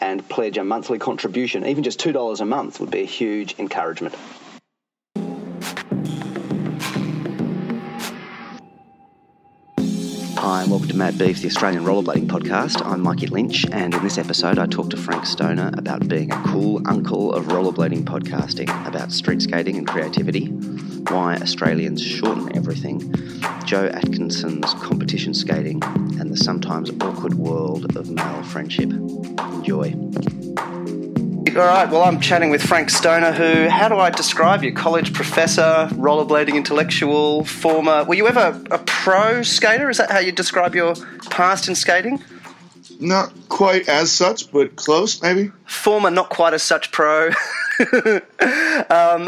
and pledge a monthly contribution. Even just $2 a month would be a huge encouragement. Hi, and welcome to Mad Beef, the Australian rollerblading podcast. I'm Mikey Lynch, and in this episode I talk to Frank Stoner about being a cool uncle of rollerblading podcasting, about street skating and creativity, why Australians shorten everything, Joe Atkinson's competition skating, and the sometimes awkward world of male friendship. Enjoy. All right, well, I'm chatting with Frank Stoner, who, how do I describe you? College professor, rollerblading intellectual, former... Were you ever a pro skater? Is that how you describe your past in skating? Not quite as such, but close, maybe. Former, not quite as such pro. What else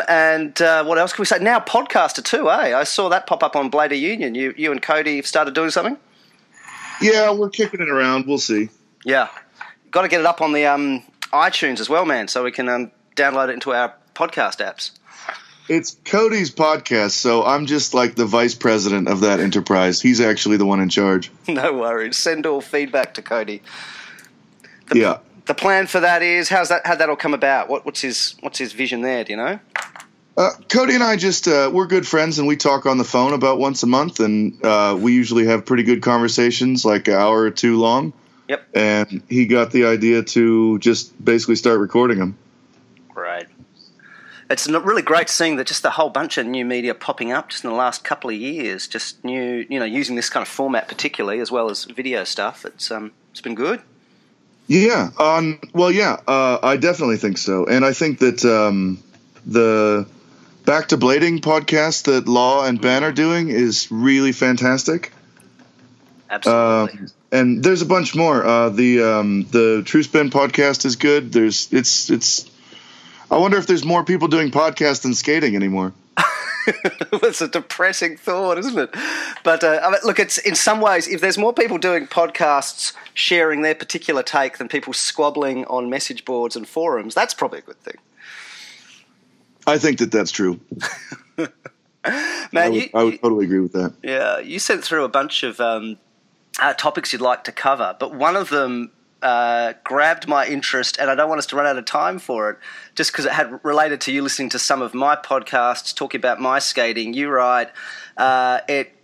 can we say? Now podcaster too, eh? I saw that pop up on Blader Union. You and Cody have started doing something? Yeah, we're kicking it around. We'll see. Yeah. Got to get it up on the... iTunes as well, man, so we can download it into our podcast apps. It's Cody's podcast, so I'm just like the vice president of that enterprise. He's actually the one in charge. No worries. Send all feedback to Cody. The plan for that is how'd that all come about? What's his vision there, do you know? Cody and I just we're good friends, and we talk on the phone about once a month, and we usually have pretty good conversations, like an hour or two long. Yep. And he got the idea to just basically start recording them. Right. It's really great seeing that just a whole bunch of new media popping up just in the last couple of years, just new, you know, using this kind of format particularly as well as video stuff. It's been good. Yeah. I definitely think so. And I think that the Back to Blading podcast that Law and Ben are doing is really fantastic. Absolutely. And there's a bunch more. The True Spin podcast is good. I wonder if there's more people doing podcasts than skating anymore. That's a depressing thought, isn't it? But look, it's in some ways, if there's more people doing podcasts sharing their particular take than people squabbling on message boards and forums, that's probably a good thing. I think that's true. Man, I would totally agree with that. Yeah, you sent through a bunch of topics you'd like to cover, but one of them grabbed my interest, and I don't want us to run out of time for it, just because it had related to you listening to some of my podcasts talking about my skating. You write, it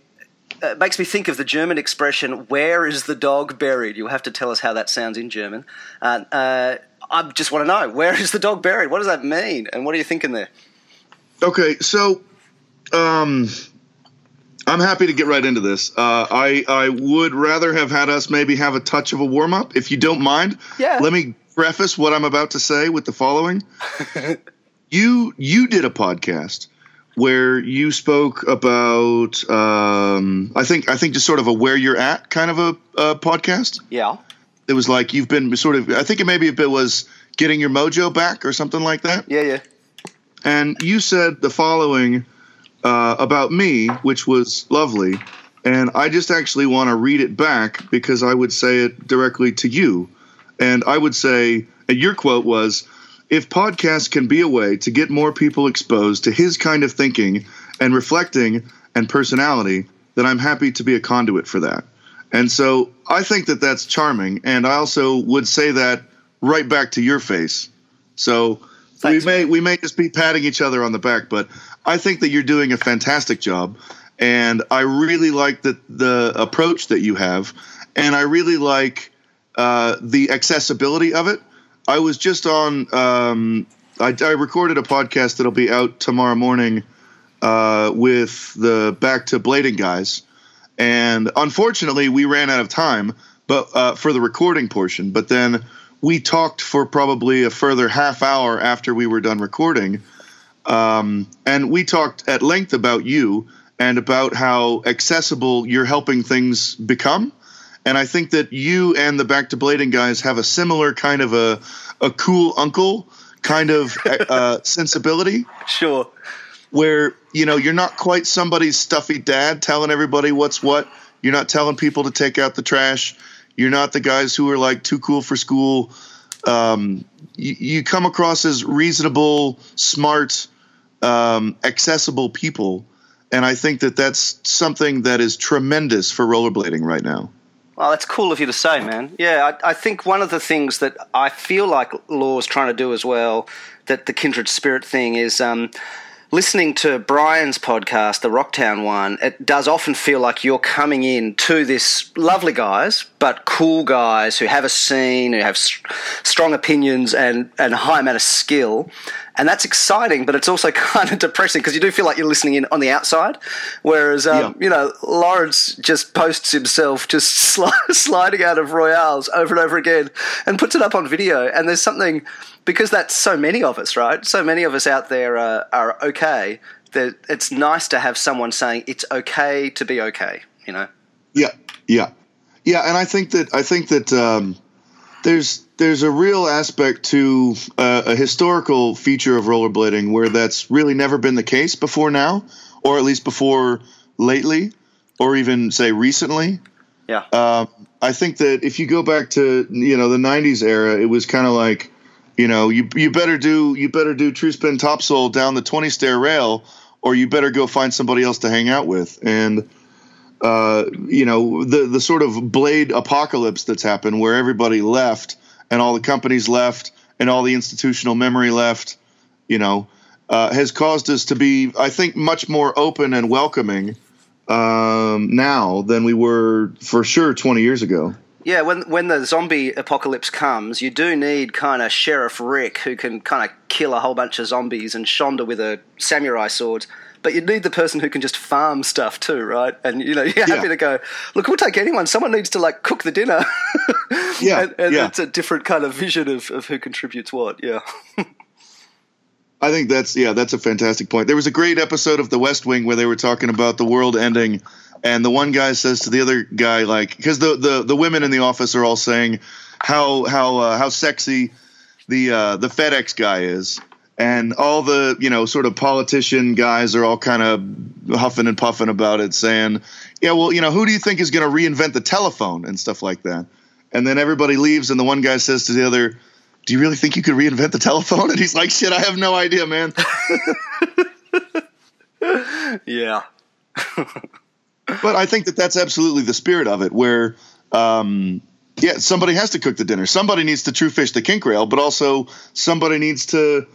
makes me think of the German expression, where is the dog buried? You'll have to tell us how that sounds in German. I just want to know, where is the dog buried? What does that mean, and what are you thinking there? Okay, so... I'm happy to get right into this. I would rather have had us maybe have a touch of a warm-up, if you don't mind. Yeah. Let me preface what I'm about to say with the following. You did a podcast where you spoke about, I think just sort of a where you're at kind of a podcast. Yeah. It was like you've been sort of, I think it maybe if it was getting your mojo back or something like that. Yeah, yeah. And you said the following about me, which was lovely, and I just actually want to read it back because I would say it directly to you. And I would say, and your quote was, if podcasts can be a way to get more people exposed to his kind of thinking and reflecting and personality, then I'm happy to be a conduit for that. And so I think that that's charming, and I also would say that right back to your face. So thanks, we may just be patting each other on the back, but I think that you're doing a fantastic job, and I really like the approach that you have, and I really like the accessibility of it. I was just on I recorded a podcast that'll be out tomorrow morning with the Back to Blading guys, and unfortunately we ran out of time but for the recording portion, but then we talked for probably a further half hour after we were done recording. And we talked at length about you and about how accessible you're helping things become And I think that you and the Back to Blading guys have a similar kind of a cool uncle kind of sensibility. Sure. Where, you know, you're not quite somebody's stuffy dad telling everybody what's what. You're not telling people to take out the trash. You're not the guys who are, like, too cool for school. You come across as reasonable, smart, accessible people. And I think that that's something that is tremendous for rollerblading right now. Well, that's cool of you to say, man. Yeah, I think one of the things that I feel like Law's trying to do as well, that the kindred spirit thing is... listening to Brian's podcast, the Rocktown one, it does often feel like you're coming in to this lovely guys, but cool guys who have a scene, who have strong opinions and a high amount of skill. And that's exciting, but it's also kind of depressing because you do feel like you're listening in on the outside. Whereas, you know, Lawrence just posts himself just sliding out of Royales over and over again and puts it up on video. And there's something... because that's so many of us, right? So many of us out there are okay. That it's nice to have someone saying it's okay to be okay, you know? Yeah. And I think that there's a real aspect to a historical feature of rollerblading where that's really never been the case before now, or at least before lately, or even say recently. Yeah. I think that if you go back to, you know, the '90s era, it was kind of like, you know, you better do True Spin topsoil down the 20-stair rail, or you better go find somebody else to hang out with. And you know, the sort of blade apocalypse that's happened, where everybody left, and all the companies left, and all the institutional memory left, you know, has caused us to be, I think, much more open and welcoming now than we were for sure 20 years ago. Yeah, when the zombie apocalypse comes, you do need kind of Sheriff Rick who can kind of kill a whole bunch of zombies and Shonda with a samurai sword, but you need the person who can just farm stuff too, right? And, you know, you're happy to go, look, we'll take anyone. Someone needs to, like, cook the dinner. And it's a different kind of vision of who contributes what, yeah. I think that's a fantastic point. There was a great episode of The West Wing where they were talking about the world ending. And the one guy says to the other guy, like, because the women in the office are all saying how sexy the FedEx guy is, and all the, you know, sort of politician guys are all kind of huffing and puffing about it, saying, yeah, well, you know, who do you think is going to reinvent the telephone and stuff like that? And then everybody leaves, and the one guy says to the other, do you really think you could reinvent the telephone? And he's like, shit, I have no idea, man. Yeah. But I think that that's absolutely the spirit of it, where, somebody has to cook the dinner. Somebody needs to true fish the kink rail, but also somebody needs to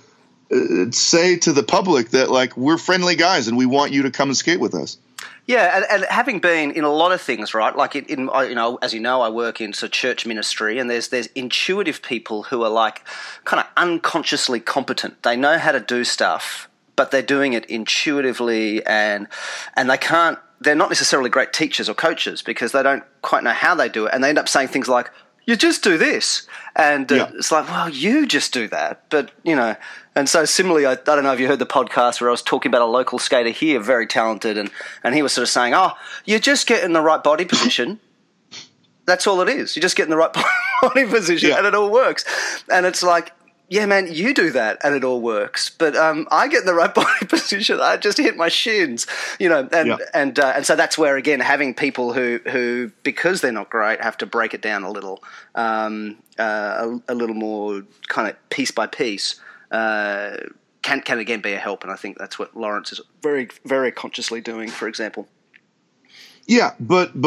say to the public that, like, we're friendly guys and we want you to come and skate with us. Yeah, and having been in a lot of things, right, like, as you know, I work in sort of church ministry, and there's intuitive people who are, like, kind of unconsciously competent. They know how to do stuff, but they're doing it intuitively, and they can't. They're not necessarily great teachers or coaches because they don't quite know how they do it, and they end up saying things like, you just do this. And it's like, well, you just do that. But, you know, and so similarly, I don't know if you heard the podcast where I was talking about a local skater here, very talented, and he was sort of saying, oh, you just get in the right body position. That's all it is. You just get in the right body position and it all works. And it's like, yeah, man, you do that and it all works. But I get in the right body position. I just hit my shins, you know. And so that's where, again, having people who because they're not great, have to break it down a little, a little more kind of piece by piece, can again be a help. And I think that's what Lawrence is very, very consciously doing, for example. Yeah, but I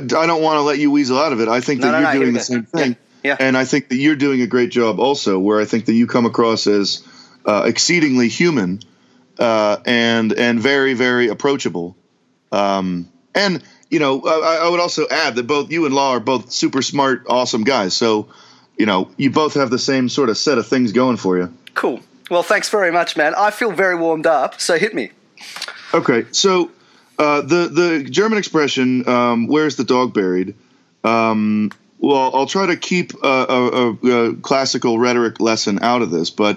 don't want to let you weasel out of it. I think that you're doing the same thing. Yeah. Yeah. And I think that you're doing a great job also, where I think that you come across as exceedingly human and very, very approachable. And, you know, I would also add that both you and Law are both super smart, awesome guys. So, you know, you both have the same sort of set of things going for you. Cool. Well, thanks very much, man. I feel very warmed up, so hit me. Okay. So the German expression, where's the dog buried? Well, I'll try to keep a classical rhetoric lesson out of this, but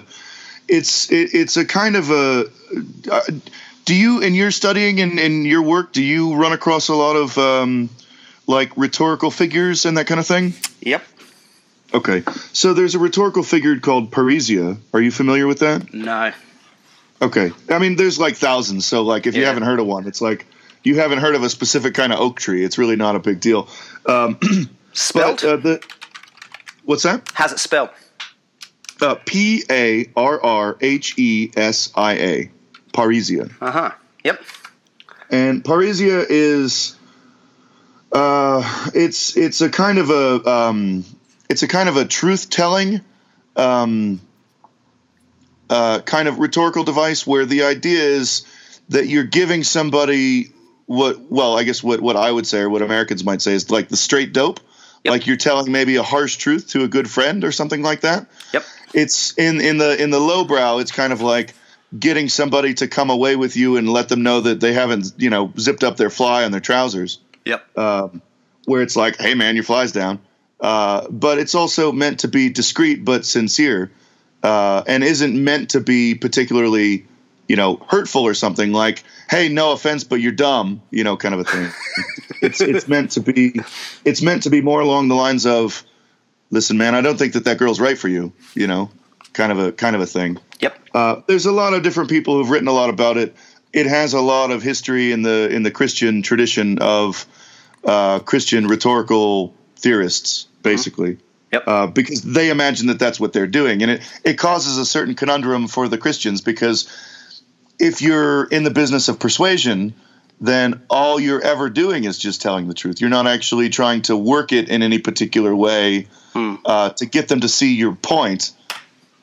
it's a kind of a do you, in your studying and in your work, do you run across a lot of like rhetorical figures and that kind of thing? Yep. Okay. So there's a rhetorical figure called Parrhesia. Are you familiar with that? No. Okay. I mean, there's like thousands. So like if you haven't heard of one, it's like you haven't heard of a specific kind of oak tree. It's really not a big deal. Spelled? But, what's that? How's it spelled? P-A-R-R-H-E-S-I-A. Parrhesia. Uh-huh. Yep. And Parrhesia is it's a kind of a truth-telling kind of rhetorical device where the idea is that you're giving somebody what I would say or what Americans might say is like the straight dope. Yep. Like you're telling maybe a harsh truth to a good friend or something like that. Yep. It's in the lowbrow, it's kind of like getting somebody to come away with you and let them know that they haven't, zipped up their fly on their trousers. Yep. Where it's like, hey man, your fly's down. But it's also meant to be discreet but sincere, and isn't meant to be particularly, hurtful or something like, hey, no offense, but you're dumb, kind of a thing. it's meant to be more along the lines of, listen, man, I don't think that girl's right for you, kind of a thing. Yep. There's a lot of different people who've written a lot about it. It has a lot of history in the Christian tradition of Christian rhetorical theorists, basically. Mm-hmm. Yep. Because they imagine that that's what they're doing, and it causes a certain conundrum for the Christians because if you're in the business of persuasion, then all you're ever doing is just telling the truth. You're not actually trying to work it in any particular way to get them to see your point,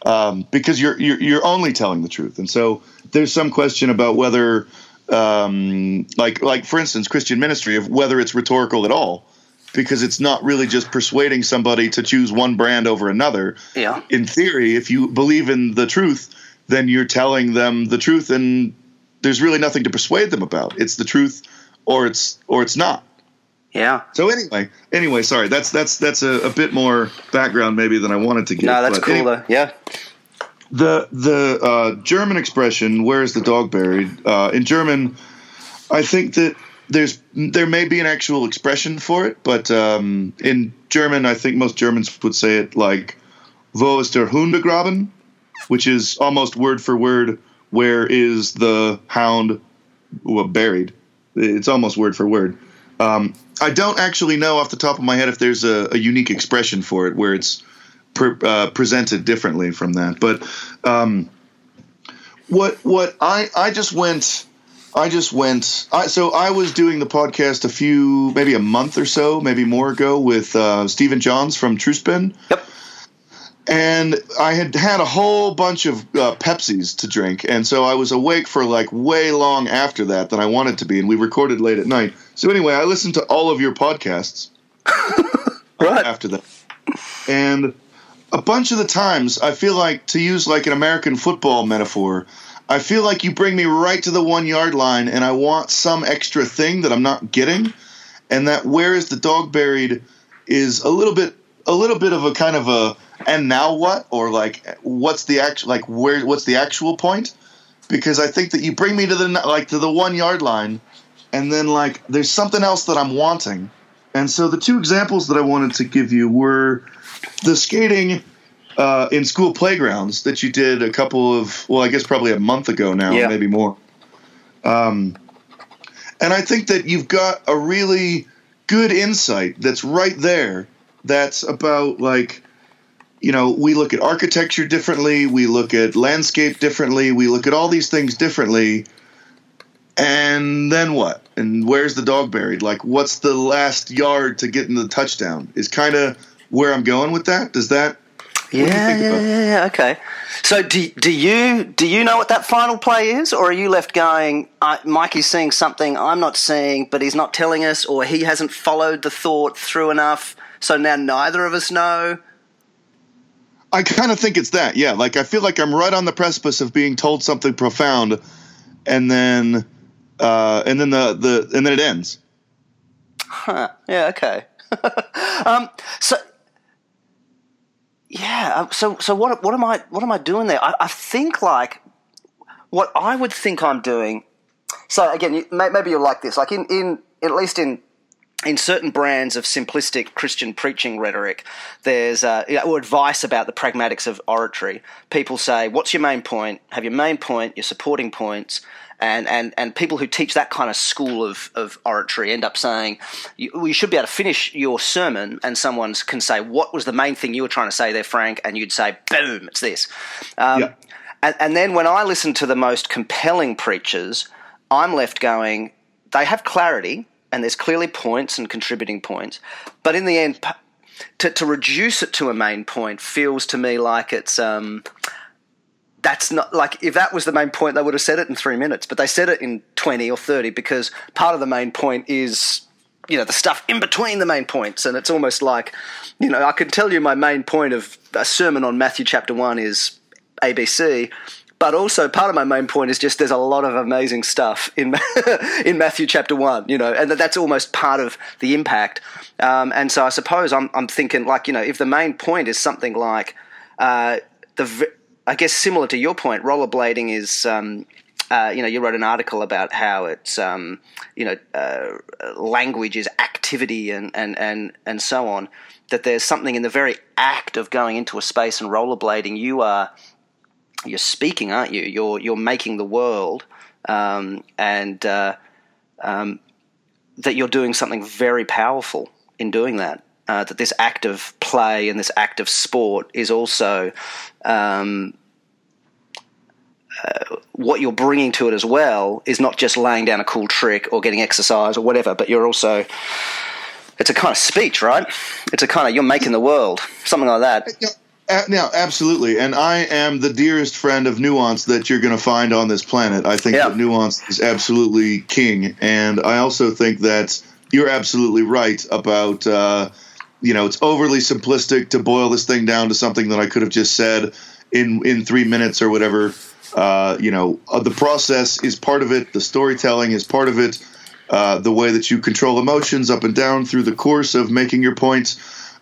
because you're only telling the truth. And so there's some question about whether, like for instance, Christian ministry, of whether it's rhetorical at all, because it's not really just persuading somebody to choose one brand over another. Yeah. In theory, if you believe in the truth, then you're telling them the truth, and there's really nothing to persuade them about. It's the truth, or it's not. Yeah. So anyway, sorry. That's a bit more background maybe than I wanted to give. No, that's cool though. Yeah. The German expression "Where is the dog buried?" In German, I think that there may be an actual expression for it, but in German, I think most Germans would say it like "Wo ist der Hund begraben?" Which is almost word for word, where is the hound buried? It's almost word for word. I don't actually know off the top of my head if there's a unique expression for it where it's presented differently from that. But so I was doing the podcast maybe a month or so, maybe more ago with Stephen Johns from True Spin. Yep. And I had a whole bunch of Pepsis to drink, and so I was awake for like way long after that than I wanted to be, and we recorded late at night. So anyway, I listened to all of your podcasts right after that. And a bunch of the times, I feel like, to use like an American football metaphor, I feel like you bring me right to the 1 yard line, and I want some extra thing that I'm not getting, and that where is the dog buried is a little bit of a kind of a and now what, or like what's the actual point, because I think that you bring me to the 1 yard line, and then like there's something else that I'm wanting. And so the two examples that I wanted to give you were the skating in school playgrounds that you did probably a month ago now, maybe more, and I think that you've got a really good insight that's right there. That's about like, we look at architecture differently, we look at landscape differently, we look at all these things differently, and then what? And where's the dog buried? Like, what's the last yard to get in the touchdown is kind of where I'm going with that. Does that? Yeah, okay. So do you know what that final play is, or are you left going, Mikey's seeing something I'm not seeing, but he's not telling us, or he hasn't followed the thought through enough, so now neither of us know? I kind of think it's that, yeah. Like, I feel like I'm right on the precipice of being told something profound, and then it ends. Huh. Yeah. Okay. So what am I doing there? I think like what I would think I'm doing. So again, maybe you'll like this. Like in at least in in certain brands of simplistic Christian preaching rhetoric, there's or advice about the pragmatics of oratory. People say, what's your main point? Have your main point, your supporting points. And people who teach that kind of school of oratory end up saying, you should be able to finish your sermon, and someone can say, what was the main thing you were trying to say there, Frank? And you'd say, boom, it's this. And then when I listen to the most compelling preachers, I'm left going, they have clarity, and there's clearly points and contributing points. But in the end, to reduce it to a main point feels to me like it's that's not, like, if that was the main point, they would have said it in 3 minutes, but they said it in 20 or 30 because part of the main point is, you know, the stuff in between the main points. And it's almost like, you know, I can tell you my main point of a sermon on Matthew chapter 1 is ABC, but also part of my main point is just there's a lot of amazing stuff in Matthew chapter 1, you know, and that's almost part of the impact. And so I suppose I'm thinking, like, you know, if the main point is something like I guess similar to your point, rollerblading is, you know, you wrote an article about how it's, you know, language is activity and so on, that there's something in the very act of going into a space and rollerblading. You're speaking, aren't you? You're making the world, that you're doing something very powerful in doing that. That this act of play and this act of sport is also what you're bringing to it as well is not just laying down a cool trick or getting exercise or whatever, but you're also – it's a kind of speech, right? It's a kind of – you're making the world, something like that. No, absolutely. And I am the dearest friend of nuance that you're going to find on this planet. I think that nuance is absolutely king. And I also think that you're absolutely right about you know, it's overly simplistic to boil this thing down to something that I could have just said in 3 minutes or whatever. You know, the process is part of it. The storytelling is part of it. The way that you control emotions up and down through the course of making your points,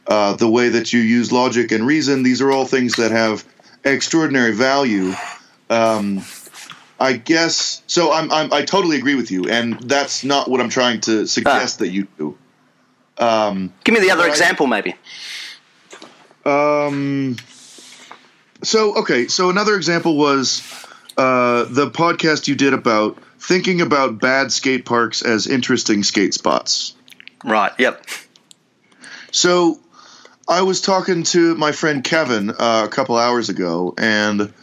the way that you use logic and reason, these are all things that have extraordinary value. I guess so. I totally agree with you, and that's not what I'm trying to suggest that you do. Give me the other example, maybe. So another example was the podcast you did about thinking about bad skate parks as interesting skate spots. Right, yep. So I was talking to my friend Kevin a couple hours ago, and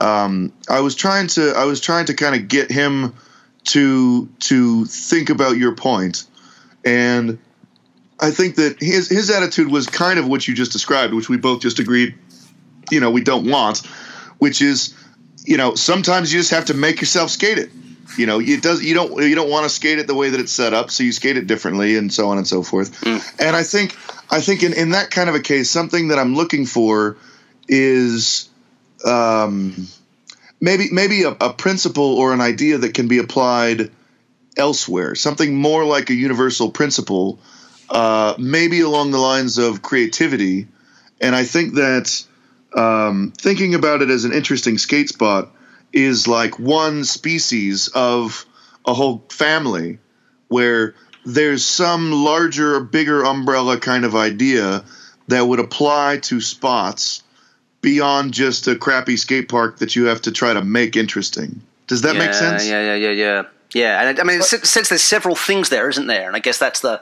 I was trying to kind of get him to think about your point, and I think that his attitude was kind of what you just described, which we both just agreed, you know, we don't want, which is, you know, sometimes you just have to make yourself skate it. You know, you don't want to skate it the way that it's set up, so you skate it differently, and so on and so forth. And I think in that kind of a case, something that I'm looking for is maybe a principle or an idea that can be applied elsewhere, something more like a universal principle. Maybe along the lines of creativity. And I think that thinking about it as an interesting skate spot is like one species of a whole family where there's some larger, bigger umbrella kind of idea that would apply to spots beyond just a crappy skate park that you have to try to make interesting. Does that make sense? Yeah. Yeah, and I mean, since there's several things there, isn't there? And I guess that's the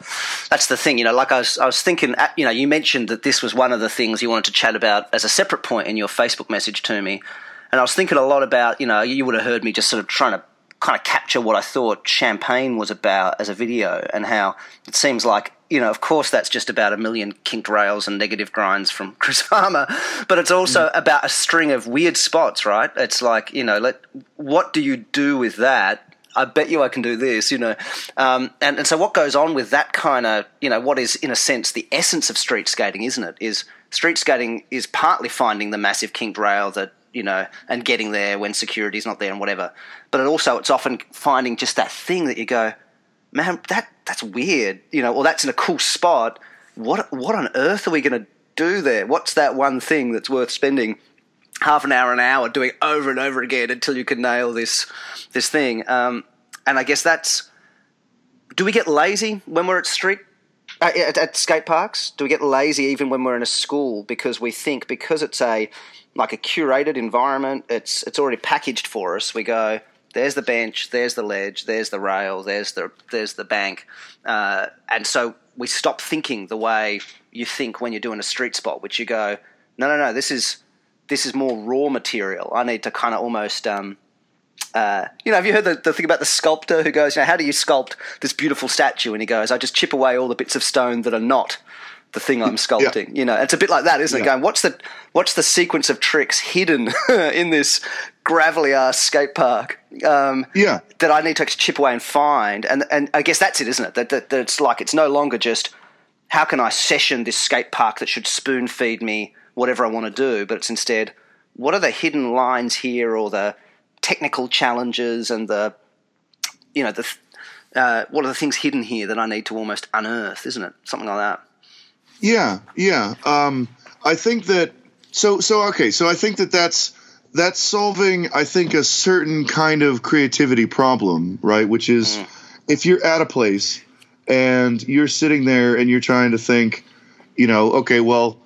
thing, you know. Like I was thinking, you know, you mentioned that this was one of the things you wanted to chat about as a separate point in your Facebook message to me, and I was thinking a lot about, you know, you would have heard me just sort of trying to kind of capture what I thought Champagne was about as a video, and how it seems like, you know, of course that's just about a million kinked rails and negative grinds from Chris Farmer, but it's also about a string of weird spots, right? It's like, you know, what do you do with that? I bet you I can do this, you know. And so what goes on with that kind of, you know, what is in a sense the essence of street skating, isn't it? Is street skating is partly finding the massive kinked rail that, you know, and getting there when security's not there and whatever. But it's often finding just that thing that you go, man, that's weird, you know, or that's in a cool spot. What on earth are we going to do there? What's that one thing that's worth spending half an hour doing over and over again until you can nail this thing. And I guess that's – do we get lazy when we're at street At skate parks? Do we get lazy even when we're in a school because we think, because it's a curated environment, it's already packaged for us, we go, there's the bench, there's the ledge, there's the rail, there's the bank. And so we stop thinking the way you think when you're doing a street spot, which you go, no, this is more raw material. I need to kind of almost have you heard the thing about the sculptor who goes, how do you sculpt this beautiful statue? And he goes, I just chip away all the bits of stone that are not the thing I'm sculpting. Yeah. It's a bit like that, isn't it? Going, what's the sequence of tricks hidden in this gravelly ass skate park? That I need to chip away and find. And I guess that's it, isn't it? That it's like, it's no longer just how can I session this skate park that should spoon feed me whatever I want to do, but it's instead, what are the hidden lines here, or the technical challenges, and what are the things hidden here that I need to almost unearth, isn't it? Something like that. Yeah. I think that so I think that that's solving, I think, a certain kind of creativity problem, right? Which is if you're at a place and you're sitting there and you're trying to think, okay, well,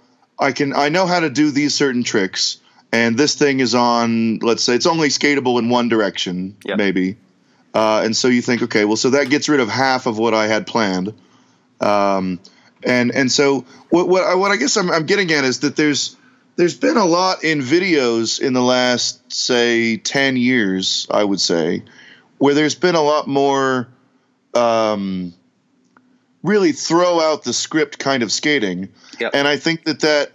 I know how to do these certain tricks, and this thing is on, let's say, it's only skatable in one direction, maybe. And so you think, okay, well, so that gets rid of half of what I had planned. And so what I guess I'm getting at is that there's been a lot in videos in the last, say, 10 years, I would say, where there's been a lot more really throw out the script kind of skating. Yep. And I think that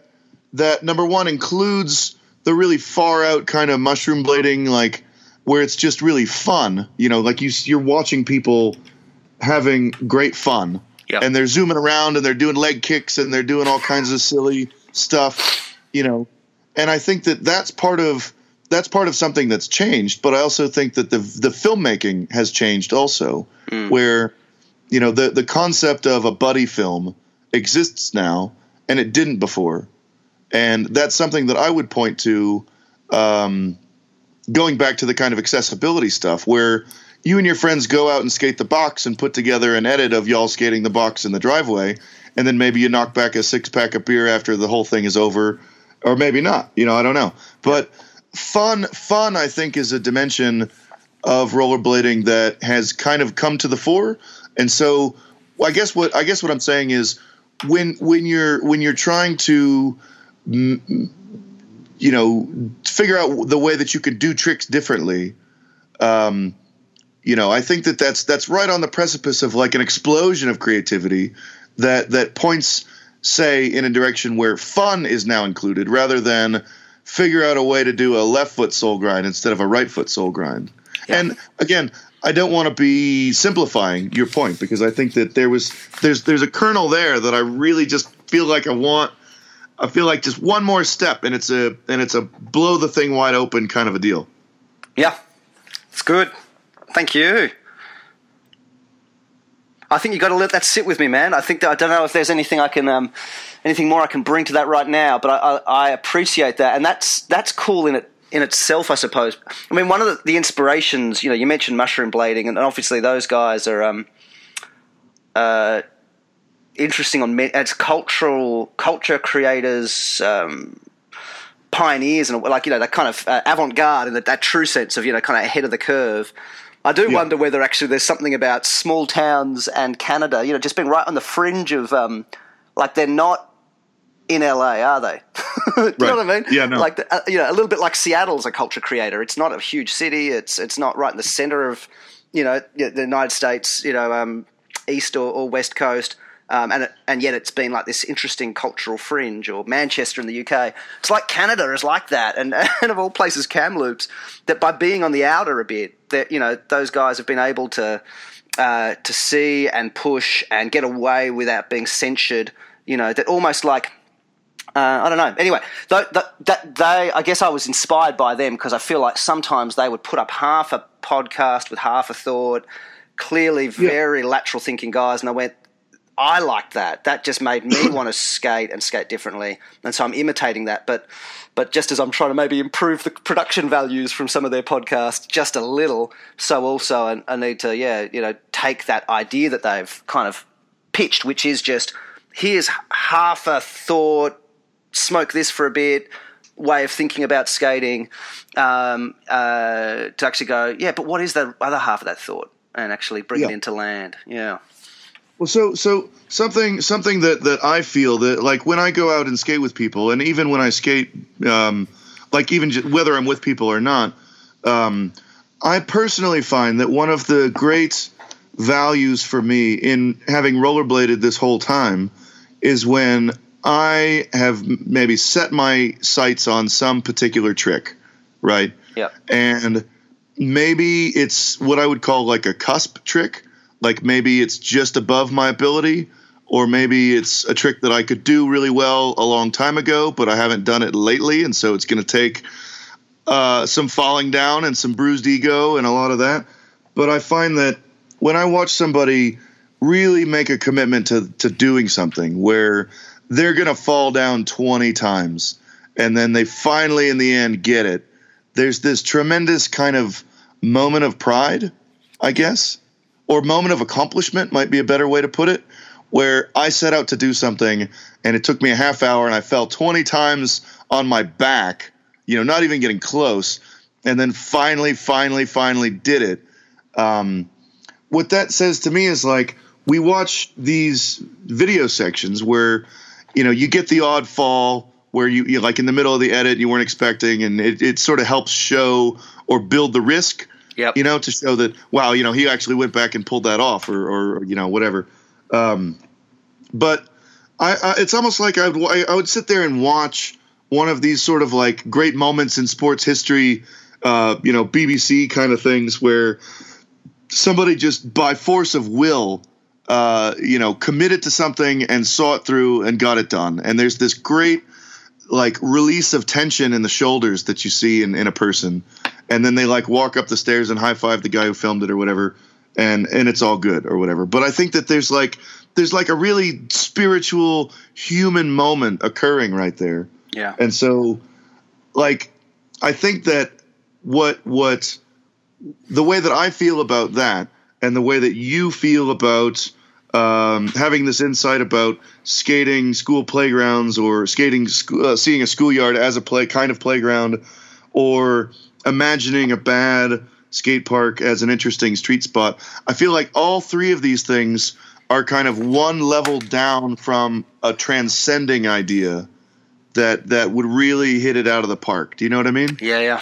number one includes the really far out kind of mushroom blading, like where it's just really fun, like you're watching people having great fun. Yep. And they're zooming around and they're doing leg kicks and they're doing all kinds of silly stuff, And I think that that's part of something that's changed, but I also think that the filmmaking has changed also, where the concept of a buddy film exists now and it didn't before. And that's something that I would point to, going back to the kind of accessibility stuff where you and your friends go out and skate the box and put together an edit of y'all skating the box in the driveway. And then maybe you knock back a 6-pack of beer after the whole thing is over, or maybe not, I don't know. But fun, I think, is a dimension of rollerblading that has kind of come to the fore. And so I guess what I'm saying is when you're trying to, figure out the way that you could do tricks differently. I think that that's right on the precipice of like an explosion of creativity that points, say, in a direction where fun is now included rather than figure out a way to do a left foot sole grind instead of a right foot sole grind. Yeah. And again, I don't want to be simplifying your point because I think that there's a kernel there that I really just feel like I feel like just one more step, and it's a blow the thing wide open kind of a deal. Yeah, it's good. Thank you. I think you got to let that sit with me, man. I think that, I don't know if there's anything I can, anything more I can bring to that right now, but I appreciate that, and that's cool in itself, I suppose. I mean, one of the inspirations, you mentioned mushroom blading, and obviously those guys are interesting on as culture creators, pioneers, and like that kind of avant-garde in that true sense of kind of ahead of the curve. I do wonder whether actually there's something about small towns and Canada, just being right on the fringe of they're not in LA, are they? Do you know what I mean? Yeah, no. Like a little bit like Seattle's a culture creator. It's not a huge city. It's not right in the center of the United States. East or West Coast. And yet it's been like this interesting cultural fringe, or Manchester in the UK. It's like Canada is like that, and of all places, Kamloops. That by being on the outer a bit, that those guys have been able to see and push and get away without being censured. That almost like I don't know. Anyway, that they, I guess I was inspired by them because I feel like sometimes they would put up half a podcast with half a thought. Clearly, very lateral thinking guys, and I went, I like that. That just made me want to skate and skate differently. And so I'm imitating that. But just as I'm trying to maybe improve the production values from some of their podcasts just a little, so also I need to, take that idea that they've kind of pitched, which is just here's half a thought, smoke this for a bit, way of thinking about skating, to actually go, yeah, but what is the other half of that thought, and actually bring it into land. Yeah. Well, so something that I feel that, like, when I go out and skate with people, and even when I skate, like, even whether I'm with people or not, I personally find that one of the great values for me in having rollerbladed this whole time is when I have maybe set my sights on some particular trick, right? Yeah. And maybe it's what I would call like a cusp trick. Like maybe it's just above my ability, or maybe it's a trick that I could do really well a long time ago, but I haven't done it lately, and so it's going to take some falling down and some bruised ego and a lot of that. But I find that when I watch somebody really make a commitment to doing something where they're going to fall down 20 times and then they finally in the end get it, there's this tremendous kind of moment of pride, I guess, or moment of accomplishment might be a better way to put it, where I set out to do something and it took me a half hour and I fell 20 times on my back, you know, not even getting close, and then finally did it. What that says to me is, like, we watch these video sections where, you know, you get the odd fall where you like in the middle of the edit you weren't expecting, and it sort of helps show or build the risk. Yep. You know, to show that, wow, you know, he actually went back and pulled that off, or you know, whatever. But I it's almost like I would sit there and watch one of these sort of like great moments in sports history, you know, BBC kind of things where somebody just by force of will, you know, committed to something and saw it through and got it done. And there's this great like release of tension in the shoulders that you see in a person. And then they like walk up the stairs and high five the guy who filmed it or whatever, and it's all good or whatever. But I think that there's like a really spiritual human moment occurring right there. Yeah. And so, like, I think that what the way that I feel about that and the way that you feel about having this insight about skating school playgrounds, or skating seeing a schoolyard as a play kind of playground, or imagining a bad skate park as an interesting street spot. I feel like all three of these things are kind of one level down from a transcending idea that would really hit it out of the park. Do you know what I mean? Yeah.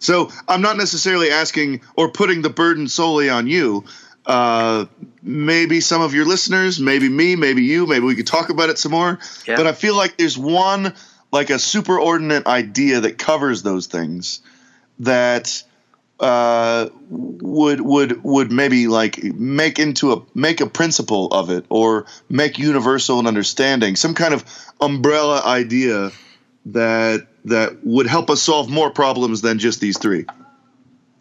So I'm not necessarily asking or putting the burden solely on you. Maybe some of your listeners, maybe me, maybe you, maybe we could talk about it some more. Yeah. But I feel like there's one – like a superordinate idea that covers those things that would maybe like make a principle of it, or make universal an understanding, some kind of umbrella idea that would help us solve more problems than just these three.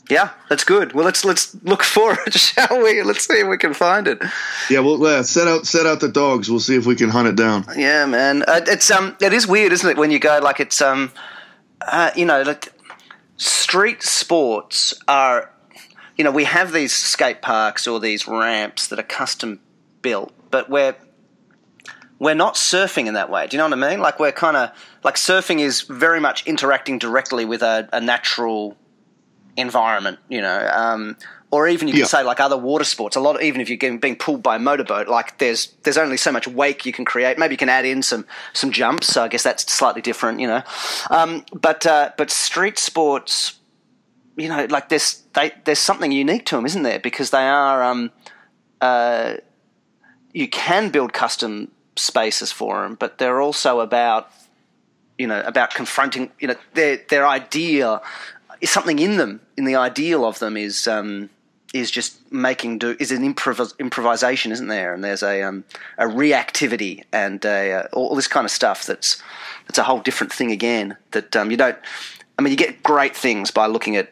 Yeah, that's good. Well, let's look for it, shall we? Let's see if we can find it. Yeah, we'll set out the dogs. We'll see if we can hunt it down. Yeah, man. It is weird, isn't it? When you go, like, it's you know, like street sports are, you know, we have these skate parks or these ramps that are custom built, but we're not surfing in that way. Do you know what I mean? Like, we're kind of like surfing is very much interacting directly with a natural environment, you know, or even you can say like other water sports. A lot, even if you're being pulled by a motorboat, like there's only so much wake you can create. Maybe you can add in some jumps. So I guess that's slightly different, you know. But street sports, you know, like there's something unique to them, isn't there? Because they are you can build custom spaces for them, but they're also about, you know, about confronting, you know, their idea. Is something in them, in the ideal of them, is just making do. Is an improvisation, isn't there? And there's a reactivity and all this kind of stuff that's a whole different thing again. That you don't. I mean, you get great things by looking at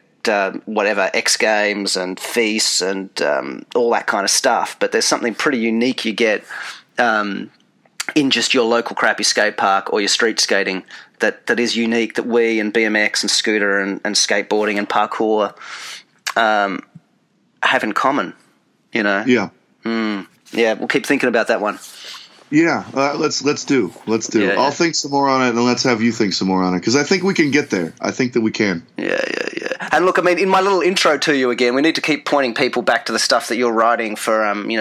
whatever X Games and feasts and all that kind of stuff. But there's something pretty unique you get in just your local crappy skate park or your street skating. That is unique, that we and BMX and scooter and skateboarding and parkour have in common, you know? Yeah. Mm. Yeah, we'll keep thinking about that one. Yeah, let's do. Yeah, I'll think some more on it, and let's have you think some more on it, because I think we can get there. I think that we can. Yeah. And look, I mean, in my little intro to you again, we need to keep pointing people back to the stuff that you're writing for,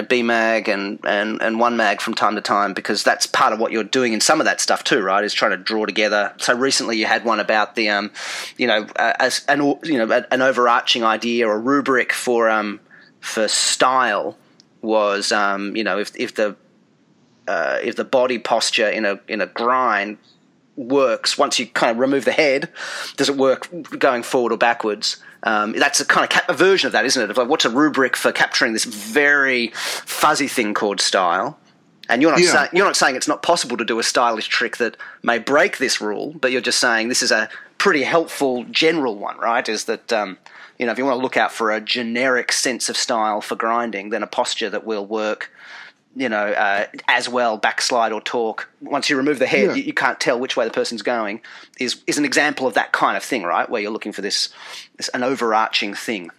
B-Mag and One Mag from time to time, because that's part of what you're doing in some of that stuff too, right? Is trying to draw together. So recently, you had one about the, an overarching idea or rubric for style was, if the body posture in a grind works, once you kind of remove the head, does it work going forward or backwards? That's a kind of a version of that, isn't it? Of like, what's a rubric for capturing this very fuzzy thing called style? And you're not saying it's not possible to do a stylish trick that may break this rule, but you're just saying this is a pretty helpful general one, right? Is that if you want to look out for a generic sense of style for grinding, then a posture that will work. As well, backslide or torque. Once you remove the head, you can't tell which way the person's going. Is an example of that kind of thing, right? Where you're looking for this an overarching thing.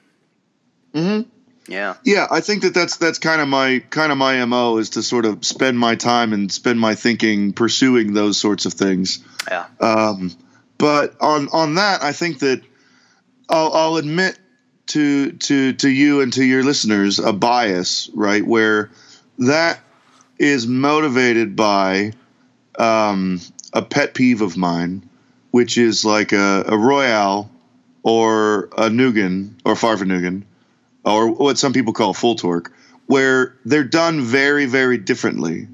Mm-hmm. Yeah. Yeah, I think that's kind of my MO, is to sort of spend my time and spend my thinking pursuing those sorts of things. Yeah. But on that, I think that I'll admit to you and to your listeners a bias, right, where that is motivated by a pet peeve of mine, which is like a Royale or a Nugan or Farfanugan, or what some people call full torque, where they're done very, very differently.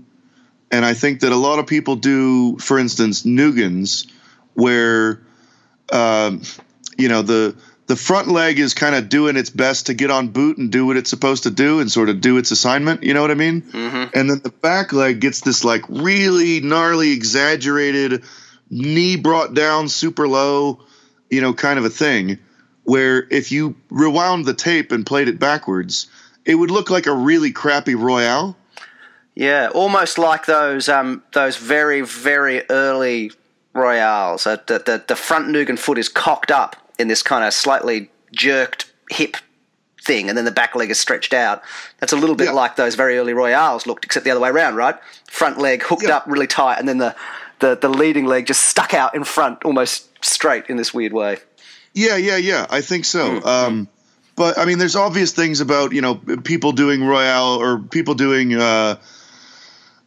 And I think that a lot of people do, for instance, Nugans, where the front leg is kind of doing its best to get on boot and do what it's supposed to do and sort of do its assignment. You know what I mean? Mm-hmm. And then the back leg gets this like really gnarly, exaggerated knee brought down super low, kind of a thing, where if you rewound the tape and played it backwards, it would look like a really crappy Royale. Yeah. Almost like those very, very early Royales. The front Nugan foot is cocked up in this kind of slightly jerked hip thing, and then the back leg is stretched out. That's a little bit like those very early Royales looked, except the other way around, right? Front leg hooked up really tight, and then the leading leg just stuck out in front almost straight in this weird way. Yeah. I think so. Mm-hmm. But, I mean, there's obvious things about, people doing Royale or people doing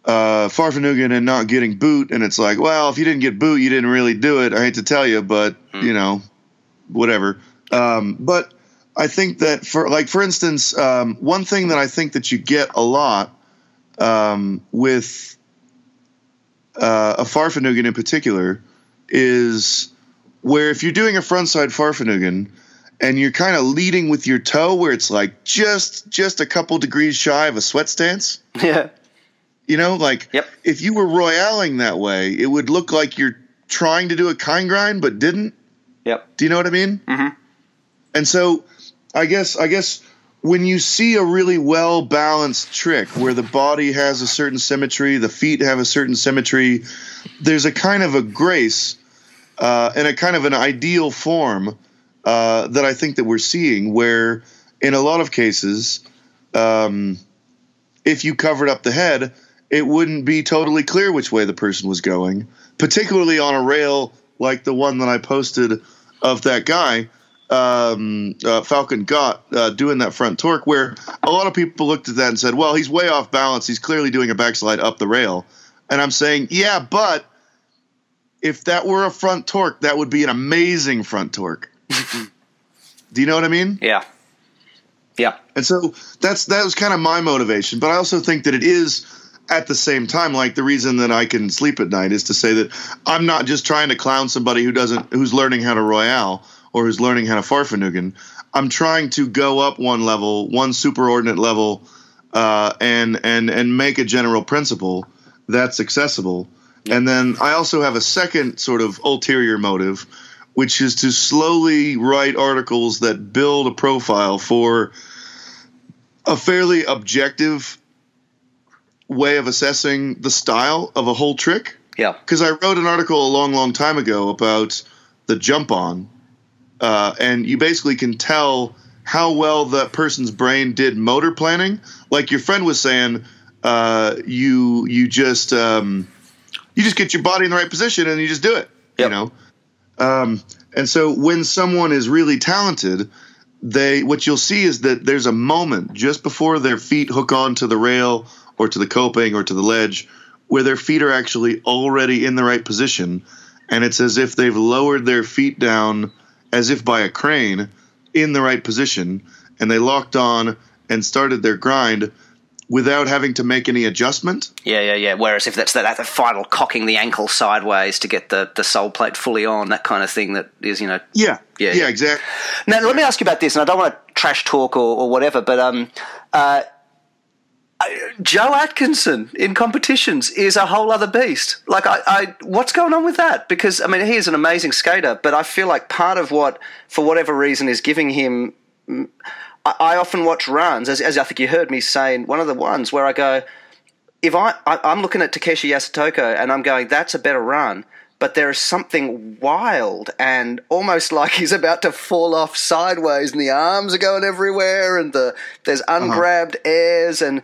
Farfanugan and not getting boot, and it's like, well, if you didn't get boot, you didn't really do it. I hate to tell you, but, whatever. But I think that for instance, one thing that I think that you get a lot, with, a Farfanugan in particular, is where if you're doing a frontside Farfanugan and you're kind of leading with your toe where it's like just a couple degrees shy of a sweat stance. Yeah. If you were Royaling that way, it would look like you're trying to do a kind grind, but didn't. Yep. Do you know what I mean? Mm-hmm. And so I guess when you see a really well-balanced trick where the body has a certain symmetry, the feet have a certain symmetry, there's a kind of a grace and a kind of an ideal form that I think that we're seeing, where in a lot of cases, if you covered up the head, it wouldn't be totally clear which way the person was going, particularly on a rail like the one that I posted of that guy, Falcon Got, doing that front torque, where a lot of people looked at that and said, well, he's way off balance. He's clearly doing a backslide up the rail. And I'm saying, yeah, but if that were a front torque, that would be an amazing front torque. Do you know what I mean? Yeah. And so that was kind of my motivation. But I also think that it is – at the same time, like, the reason that I can sleep at night is to say that I'm not just trying to clown somebody who's learning how to Royale or who's learning how to Farfanugan. I'm trying to go up one level, one superordinate level, and make a general principle that's accessible. And then I also have a second sort of ulterior motive, which is to slowly write articles that build a profile for a fairly objective way of assessing the style of a whole trick. Yeah. Because I wrote an article a long, long time ago about the jump on, and you basically can tell how well that person's brain did motor planning. Like your friend was saying, you just get your body in the right position and you just do it. Yep. You know. And so when someone is really talented, what you'll see is that there's a moment just before their feet hook onto the rail or to the coping or to the ledge where their feet are actually already in the right position, and it's as if they've lowered their feet down as if by a crane in the right position, and they locked on and started their grind without having to make any adjustment. Yeah. Whereas if that's the final cocking the ankle sideways to get the sole plate fully on, that kind of thing that is, you know... Yeah, exactly. Now, let me ask you about this, and I don't want to trash talk or whatever, but Joe Atkinson in competitions is a whole other beast. Like, I what's going on with that? Because, I mean, he is an amazing skater, but I feel like part of what, for whatever reason, is giving him... I often watch runs, as I think you heard me say in one of the ones, where I go, I'm looking at Takeshi Yasutoko and I'm going, that's a better run, but there is something wild and almost like he's about to fall off sideways and the arms are going everywhere and there's ungrabbed airs and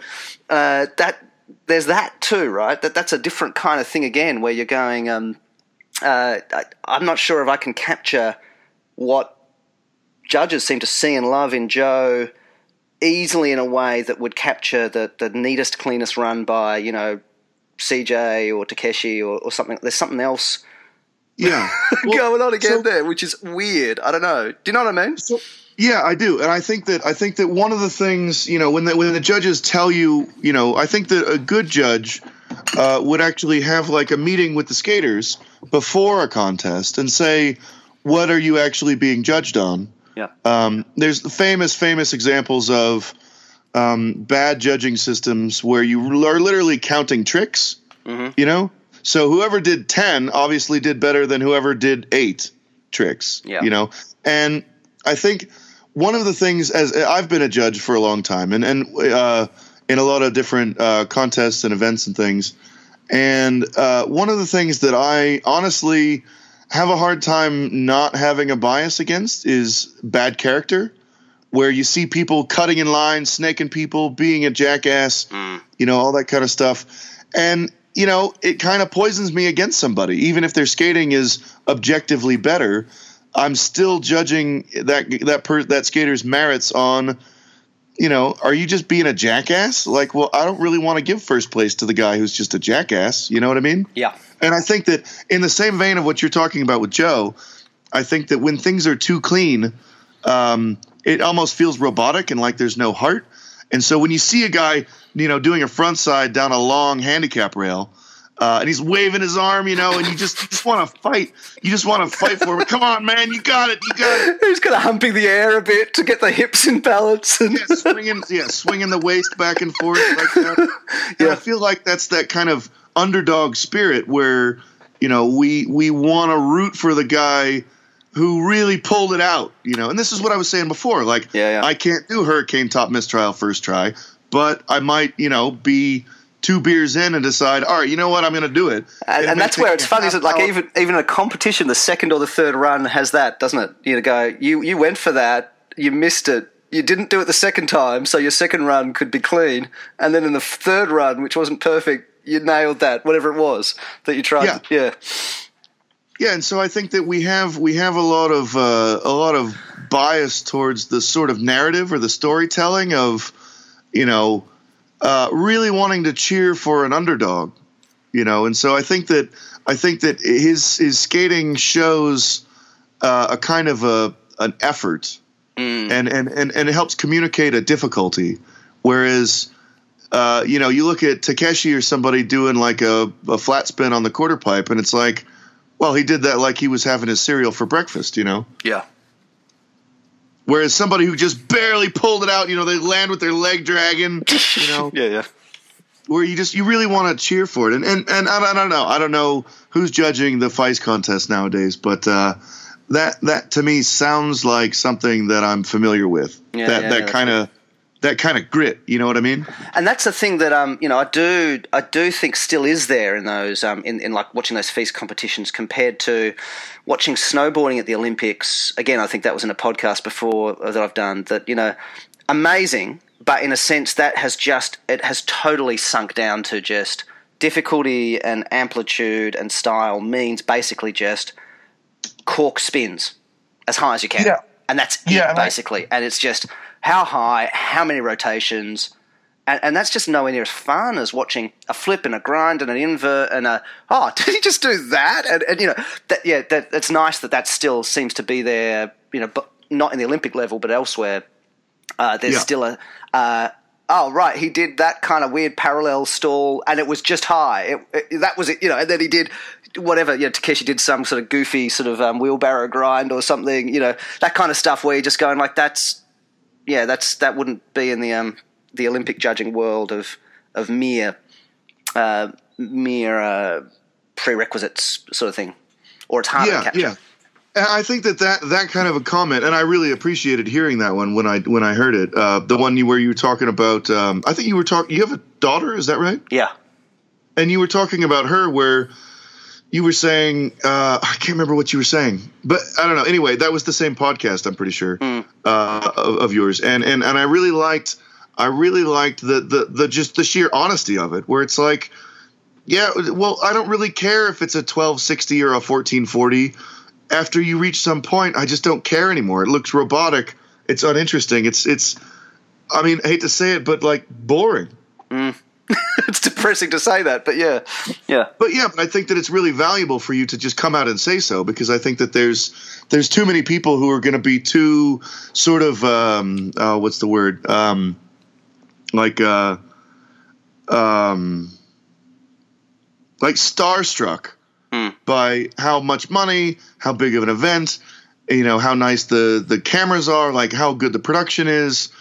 there's that too, right? That's a different kind of thing again where you're going, I'm not sure if I can capture what judges seem to see and love in Joe easily in a way that would capture the neatest, cleanest run by, you know, CJ or Takeshi or something. There's something else going on again there, which is weird. I don't know. Do you know what I mean? Yeah, I do. And I think that one of the things, you know, when the judges tell you, you know, I think that a good judge would actually have like a meeting with the skaters before a contest and say, what are you actually being judged on? Yeah. There's the famous examples of bad judging systems where you are literally counting tricks, you know? So whoever did 10 obviously did better than whoever did 8 tricks, you know? And I think one of the things, as I've been a judge for a long time and in a lot of different contests and events and things, and one of the things that I honestly have a hard time not having a bias against is bad character, where you see people cutting in line, snaking people, being a jackass, you know, all that kind of stuff. And, you know, it kind of poisons me against somebody. Even if their skating is objectively better, I'm still judging that skater's merits on, you know, are you just being a jackass? Like, well, I don't really want to give first place to the guy who's just a jackass. You know what I mean? Yeah. And I think that in the same vein of what you're talking about with Joe, I think that when things are too clean, it almost feels robotic and like there's no heart. And so when you see a guy, you know, doing a frontside down a long handicap rail, and he's waving his arm, you know, and you just want to fight. You just want to fight for him. Come on, man, you got it. He's kind of humping the air a bit to get the hips in balance. And swinging the waist back and forth like that. And I feel like that's that kind of underdog spirit where, you know, we want to root for the guy who really pulled it out, you know. And this is what I was saying before. Like, I can't do hurricane top mistrial first try, but I might, you know, be 2 beers in and decide, all right, you know what, I'm going to do it. And that's where it's fun, isn't it? Like even in a competition, the second or the third run has that, doesn't it? You go, you went for that, you missed it. You didn't do it the second time, so your second run could be clean. And then in the third run, which wasn't perfect, you nailed that, whatever it was that you tried. Yeah. And so I think that we have a lot of bias towards the sort of narrative or the storytelling of, you know, really wanting to cheer for an underdog, you know. And so I think that his skating shows a kind of an effort, and it helps communicate a difficulty. Whereas, you know, you look at Takeshi or somebody doing like a flat spin on the quarter pipe, and it's like, well, he did that like he was having his cereal for breakfast, you know? Yeah. Whereas somebody who just barely pulled it out, you know, they land with their leg dragging, you know? Yeah. Where you really want to cheer for it. And I don't know who's judging the FICE contest nowadays, but that to me sounds like something that I'm familiar with. That kind of grit, you know what I mean? And that's the thing that you know, I do think still is there in those in like watching those feast competitions compared to watching snowboarding at the Olympics. Again, I think that was in a podcast before that I've done that, you know, amazing But in a sense, that has just, it has totally sunk down to just difficulty and amplitude and style means basically just cork spins as high as you can. Yeah. And that's it, basically. And it's just how high, how many rotations, and that's just nowhere near as fun as watching a flip and a grind and an invert and a, oh, did he just do that? And you know, that, yeah, that, it's nice that that still seems to be there, you know, but not in the Olympic level, but elsewhere. There's still a, oh, right, he did that kind of weird parallel stall and it was just high. That was it, you know, and then he did whatever, you know, Takeshi did some sort of goofy sort of wheelbarrow grind or something, you know, that kind of stuff where you're just going like, that's, yeah, that's, that wouldn't be in the Olympic judging world of mere prerequisites sort of thing, or it's harder to capture. Yeah. I think that kind of a comment, and I really appreciated hearing that one when I heard it. The one where you were talking about, I think you were talking. You have a daughter, is that right? Yeah. And you were talking about her, where you were saying, I can't remember what you were saying, but I don't know. Anyway, that was the same podcast, I'm pretty sure, of yours, and I really liked the just the sheer honesty of it, where it's like, yeah, well, I don't really care if it's a 1260 or a 1440. After you reach some point, I just don't care anymore. It looks robotic. It's uninteresting. It's. I mean, I hate to say it, but like boring. Mm. It's depressing to say that, but yeah. But I think that it's really valuable for you to just come out and say so, because I think that there's too many people who are going to be too sort of what's the word like starstruck. Mm. By how much money, how big of an event, you know, how nice the cameras are, like how good the production is.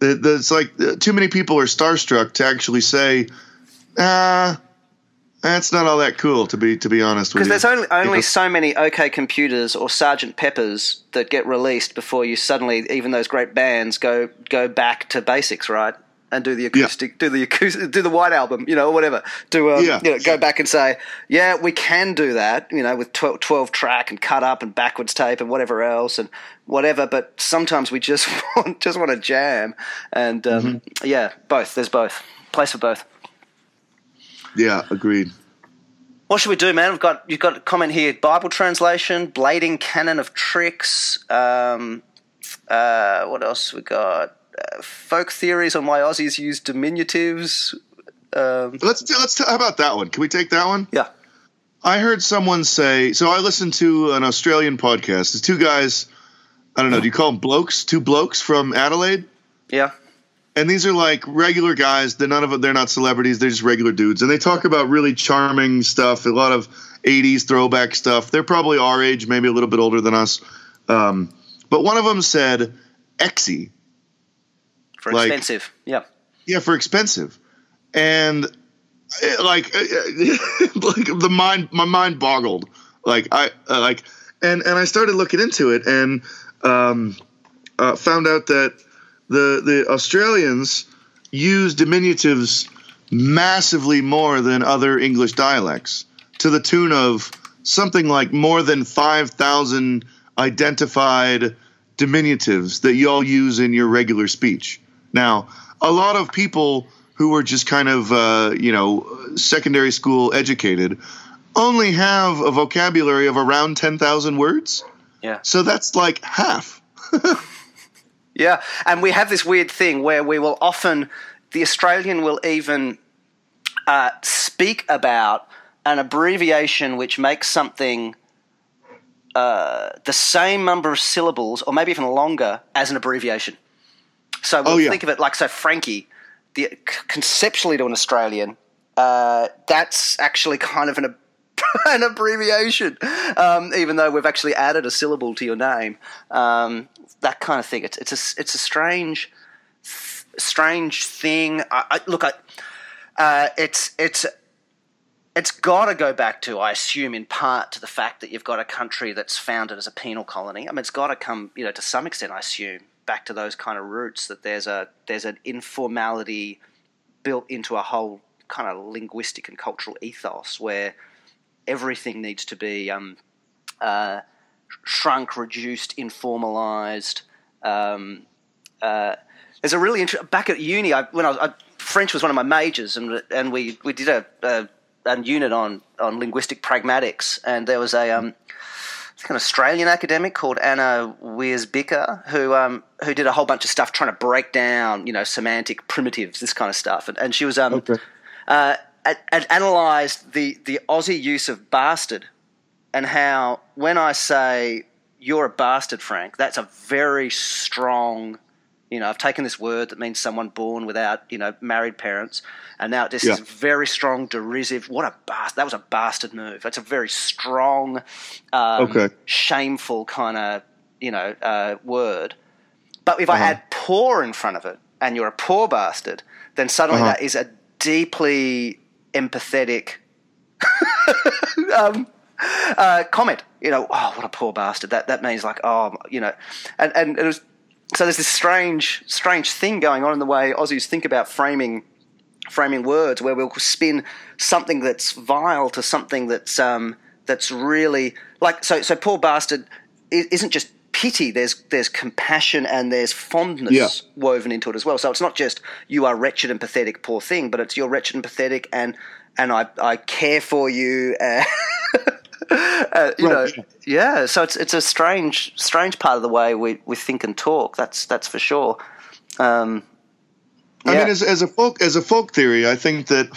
It's like too many people are starstruck to actually say, that's not all that cool, to be honest with you. Because there's only so many OK Computers or Sgt. Peppers that get released before you suddenly, even those great bands, go back to basics, right? And do the acoustic, do the White Album, you know, or whatever. Go back and say, yeah, we can do that, you know, with 12 track and cut up and backwards tape and whatever else and whatever. But sometimes we just want to jam, and both. There's both, place for both. Yeah, agreed. What should we do, man? You've got a comment here: Bible translation, blading canon of tricks. What else we got? Folk theories on why Aussies use diminutives. How about that one? Can we take that one? Yeah. I heard someone say, so I listened to an Australian podcast. There's two guys, I don't know, do you call them blokes? Two blokes from Adelaide? Yeah. And these are like regular guys. They're not celebrities. They're just regular dudes. And they talk about really charming stuff, a lot of 80s throwback stuff. They're probably our age, maybe a little bit older than us. But one of them said, exy. For expensive, yeah. Yeah, for expensive. And, my mind boggled. And I started looking into it and found out that the Australians use diminutives massively more than other English dialects, to the tune of something like more than 5,000 identified diminutives that you all use in your regular speech. Now, a lot of people who are just kind of, secondary school educated only have a vocabulary of around 10,000 words. Yeah. So that's like half. Yeah. And we have this weird thing where we will often, the Australian will even speak about an abbreviation which makes something the same number of syllables or maybe even longer as an abbreviation. So we'll think of it like, so Frankie, conceptually to an Australian, that's actually kind of an abbreviation, even though we've actually added a syllable to your name. That kind of thing. It's a strange thing. It's got to go back to, I assume, in part to the fact that you've got a country that's founded as a penal colony. I mean, it's got to come, to some extent, I assume, back to those kind of roots, that there's an informality built into a whole kind of linguistic and cultural ethos where everything needs to be shrunk, reduced, informalized, there's a really interesting, back at uni, French was one of my majors, and we did a unit on linguistic pragmatics, and there was an Australian academic called Anna Wierzbicka who did a whole bunch of stuff trying to break down, semantic primitives, this kind of stuff, and she was analysed the Aussie use of bastard, and how when I say you're a bastard, Frank, that's a very strong, I've taken this word that means someone born without, married parents, and now this is very strong derisive. What a bastard! That was a bastard move. That's a very strong, shameful kind of, word. But if I add poor in front of it, and you're a poor bastard, then suddenly that is a deeply empathetic comment. Oh, what a poor bastard. That means like, and it was. So there's this strange thing going on in the way Aussies think about framing words, where we'll spin something that's vile to something that's really like. So poor bastard isn't just pity. There's compassion and there's fondness woven into it as well. So it's not just you are wretched and pathetic, poor thing, but it's you're wretched and pathetic, and I care for you. And So it's a strange part of the way we think and talk. That's for sure. I mean, as a folk theory, I think that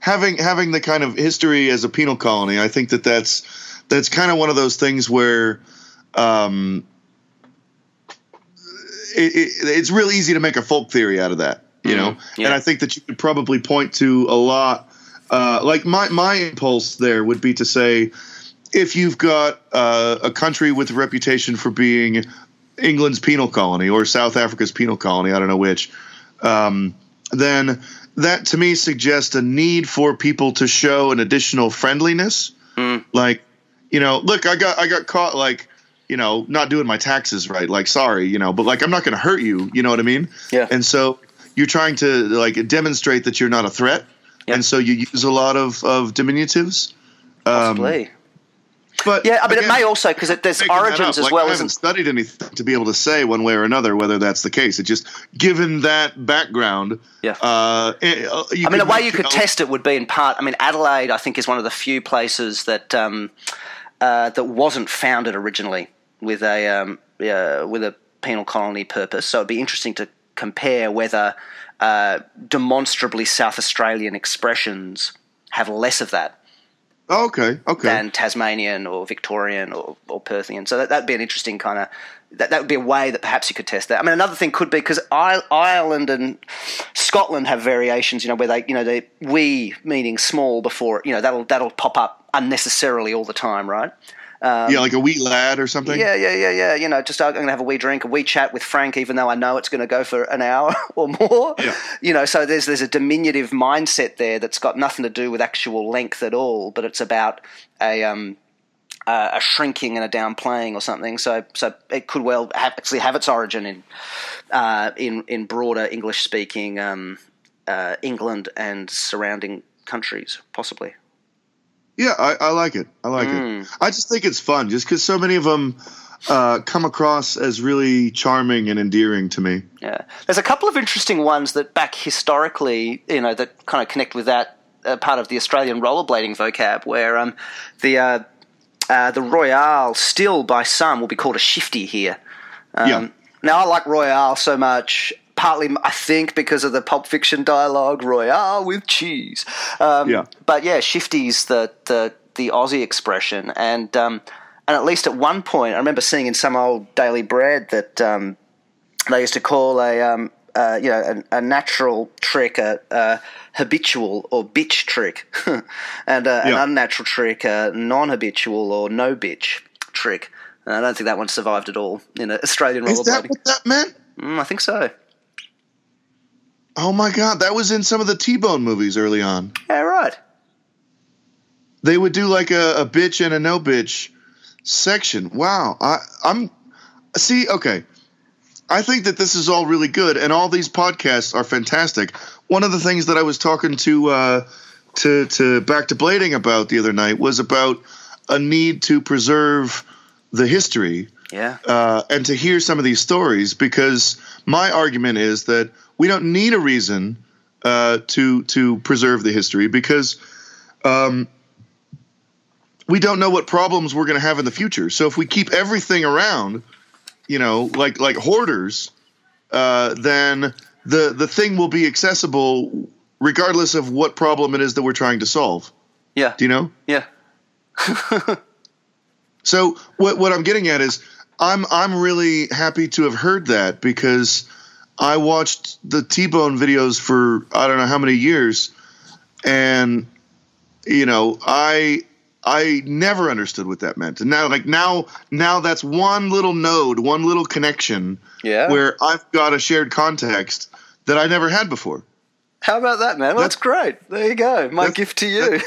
having the kind of history as a penal colony, I think that that's kind of one of those things where it's real easy to make a folk theory out of that, you know. Yeah. And I think that you could probably point to a lot. Like my impulse there would be to say, if you've got a country with a reputation for being England's penal colony or South Africa's penal colony, I don't know which, then that to me suggests a need for people to show an additional friendliness. Mm. Like, look, I got caught, like, not doing my taxes right. Like, sorry, but like, I'm not going to hurt you. You know what I mean? Yeah. And so you're trying to like demonstrate that you're not a threat. Yep. And so you use a lot of diminutives. Possibly. But yeah, I mean, again, it may also, because there's origins as well. I haven't studied anything to be able to say one way or another whether that's the case. It just, given that background, a way you could test it would be in part. I mean, Adelaide, I think, is one of the few places that that wasn't founded originally with a penal colony purpose. So it'd be interesting to compare whether demonstrably South Australian expressions have less of that. Oh, okay. Than Tasmanian or Victorian or Perthian. So that'd be an interesting kind of – that would be a way that perhaps you could test that. I mean, another thing could be, because Ireland and Scotland have variations, where they – they we meaning small before – that'll pop up unnecessarily all the time, right? Like a wee lad or something? Yeah. Just I'm going to have a wee drink, a wee chat with Frank, even though I know it's going to go for an hour or more. Yeah. So there's a diminutive mindset there that's got nothing to do with actual length at all, but it's about a shrinking and a downplaying or something. So it could well actually have its origin in broader English-speaking England and surrounding countries, possibly. Yeah, I like it. I like it. I just think it's fun, just because so many of them come across as really charming and endearing to me. Yeah, there's a couple of interesting ones that back historically, that kind of connect with that part of the Australian rollerblading vocab, where the Royale still by some will be called a shifty here. Now I like Royale so much. Partly, I think, because of the Pulp Fiction dialogue, Royale with cheese. But yeah, shifty's the Aussie expression, and at least at one point, I remember seeing in some old Daily Bread that they used to call a natural trick a habitual or bitch trick, and an unnatural trick a non-habitual or no bitch trick. And I don't think that one survived at all in Australian rollerblading. Is that what that meant? I think so. Oh, my God. That was in some of the T-Bone movies early on. Yeah, right. They would do like a bitch and a no-bitch section. Wow. Okay. I think that this is all really good, and all these podcasts are fantastic. One of the things that I was talking to Back to Blading about the other night was about a need to preserve the history Yeah. And to hear some of these stories, because my argument is that we don't need a reason to preserve the history, because we don't know what problems we're going to have in the future. So if we keep everything around, you know, like hoarders, then the thing will be accessible regardless of what problem it is that we're trying to solve. Yeah. Do you know? Yeah. So what I'm getting at is I'm really happy to have heard that, because I watched the T-Bone videos for I don't know how many years, and you know I never understood what that meant, and now that's one little node, one little connection, yeah, where I've got a shared context that I never had before. How about that, man? Well, that's great. There you go. My gift to you.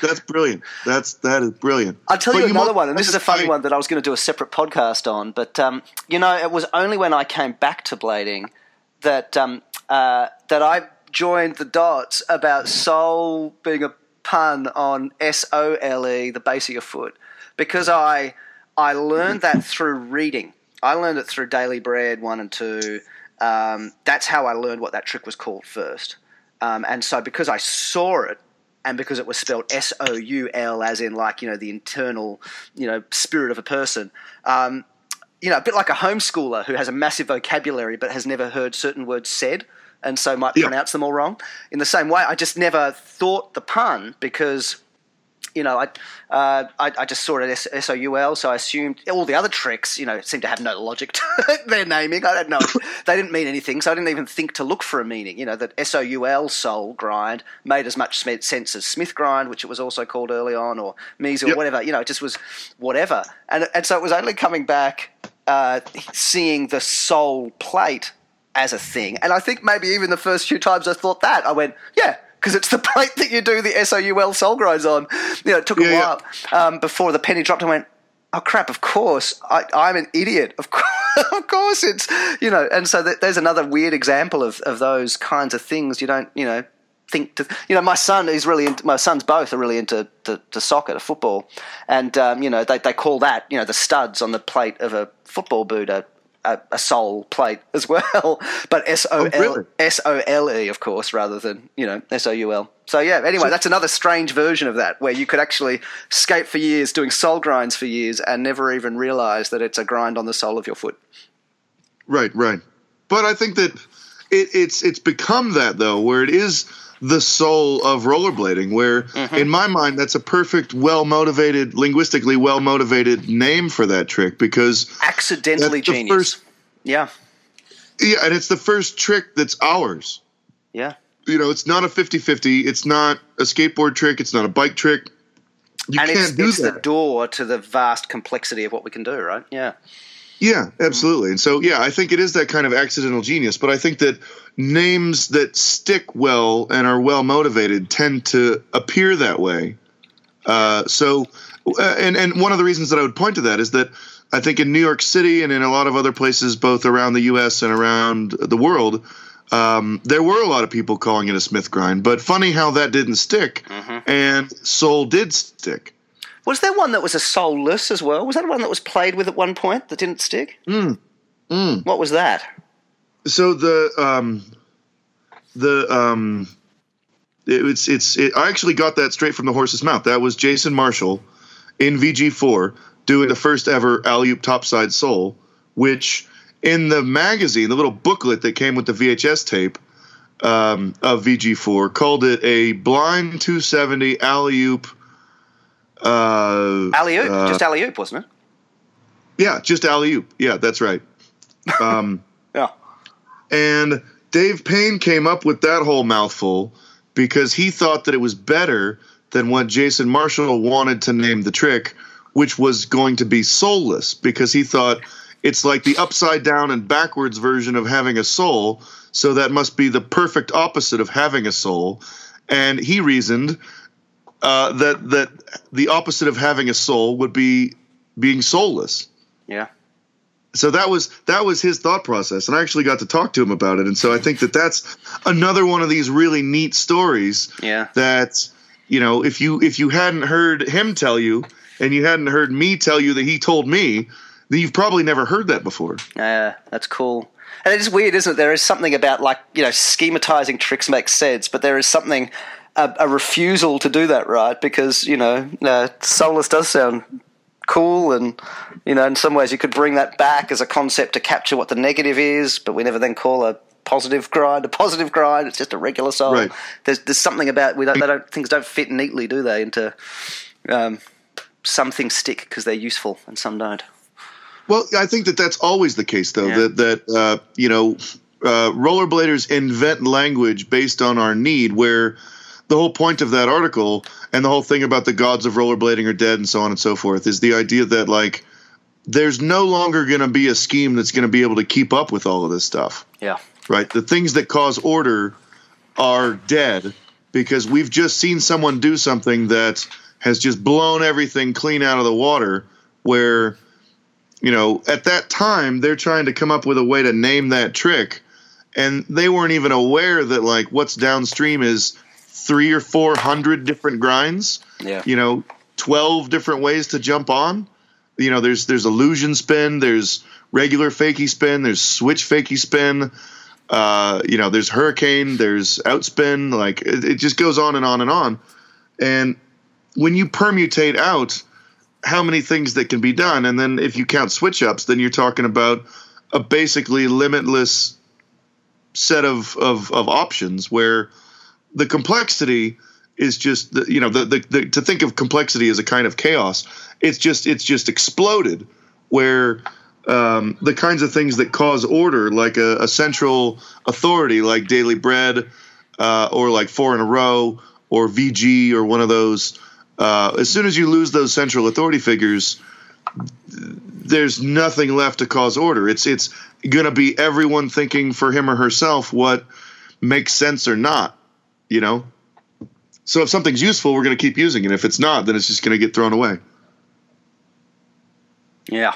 That's brilliant. That is brilliant. I'll tell you another one, and this is a funny one that I was going to do a separate podcast on, but you know, it was only when I came back to blading that that I joined the dots about sole being a pun on SOLE, the base of your foot, because I learned that through reading. I learned it through Daily Bread 1 and 2. That's how I learned what that trick was called first. And so because I saw it, and because it was spelled SOUL, as in, like, you know, the internal, you know, spirit of a person, you know, a bit like a homeschooler who has a massive vocabulary but has never heard certain words said, and so might pronounce them all wrong. In the same way, I just never thought the pun, because, you know, I just saw it as SOUL, so I assumed all the other tricks, you know, seemed to have no logic to their naming. I don't know. They didn't mean anything, so I didn't even think to look for a meaning. You know, that SOUL, soul grind, made as much sense as Smith grind, which it was also called early on, or Mies, or whatever. You know, it just was whatever. And so it was only coming back, seeing the soul plate as a thing. And I think maybe even the first few times I thought that, I went, yeah, because it's the plate that you do the SOUL soul grinds on. You know, it took a while before the penny dropped and went, oh, crap, of course, I'm an idiot. Of course it's, you know. And so there's another weird example of those kinds of things. You don't, you know, think to, you know, my sons both are really into to soccer, to football. And, you know, they call that, you know, the studs on the plate of a football boot a soul plate as well, but SOLE, of course, rather than, you know, SOUL. So yeah, anyway, that's another strange version of that, where you could actually skate for years doing soul grinds for years and never even realize that it's a grind on the sole of your foot. Right. But I think that it's become that, though, where it is the soul of rollerblading, where in my mind that's a perfect, well-motivated, linguistically well-motivated name for that trick, because accidentally genius. Yeah, and it's the first trick that's ours. Yeah. You know, it's not a 50-50. It's not a skateboard trick. It's not a bike trick. It's the door to the vast complexity of what we can do, right? Yeah. Yeah, absolutely. And so, yeah, I think it is that kind of accidental genius. But I think that names that stick well and are well motivated tend to appear that way. So one of the reasons that I would point to that is that I think in New York City and in a lot of other places, both around the U.S. and around the world, there were a lot of people calling it a Smith grind. But funny how that didn't stick, and soul did stick. Was there one that was a soulless as well? Was that one that was played with at one point that didn't stick? What was that? So I actually got that straight from the horse's mouth. That was Jason Marshall in VG4 doing the first ever alley-oop topside soul, which in the magazine, the little booklet that came with the VHS tape of VG4, called it a blind 270 alley-oop. Alley-oop, just alley-oop, wasn't it? Yeah, just alley-oop. Yeah, that's right. Yeah. And Dave Payne came up with that whole mouthful because he thought that it was better than what Jason Marshall wanted to name the trick, which was going to be soulless, because he thought it's like the upside down and backwards version of having a soul, so that must be the perfect opposite of having a soul. And he reasoned that the opposite of having a soul would be being soulless. Yeah. So that was his thought process, and I actually got to talk to him about it. And so I think that that's another one of these really neat stories. Yeah. That, you know, if you hadn't heard him tell you, and you hadn't heard me tell you that he told me, You've probably never heard that before. Yeah, that's cool. And it's weird, isn't it? There is something about, like, you know, schematizing tricks makes sense, but there is something, a refusal to do that, right? Because, you know, soulless does sound cool, and, you know, in some ways you could bring that back as a concept to capture what the negative is, but we never then call a positive grind a positive grind. It's just a regular soul. Right. There's something about things don't fit neatly, do they? Into some things stick because they're useful and some don't. Well, I think that that's always the case, though. Yeah. That rollerbladers invent language based on our need. Where the whole point of that article and the whole thing about the gods of rollerblading are dead and so on and so forth is the idea that, like, there's no longer going to be a scheme that's going to be able to keep up with all of this stuff. Yeah. Right. The things that cause order are dead because we've just seen someone do something that has just blown everything clean out of the water, where, you know, at that time they're trying to come up with a way to name that trick, and they weren't even aware that, like, what's downstream is 300 or 400 different grinds. Yeah. You know, 12 different ways to jump on. You know, there's illusion spin, there's regular fakie spin, there's switch fakie spin. You know, there's hurricane, there's outspin, like it just goes on and on and on. And when you permutate out how many things that can be done, and then if you count switch ups, then you're talking about a basically limitless set of options, where the complexity is just, you know, the to think of complexity as a kind of chaos. It's just exploded, where the kinds of things that cause order, like a central authority like Daily Bread, or like Four in a Row or VG or one of those, as soon as you lose those central authority figures, there's nothing left to cause order. It's going to be everyone thinking for him or herself what makes sense or not, you know? So if something's useful, we're going to keep using it. If it's not, then it's just going to get thrown away. Yeah.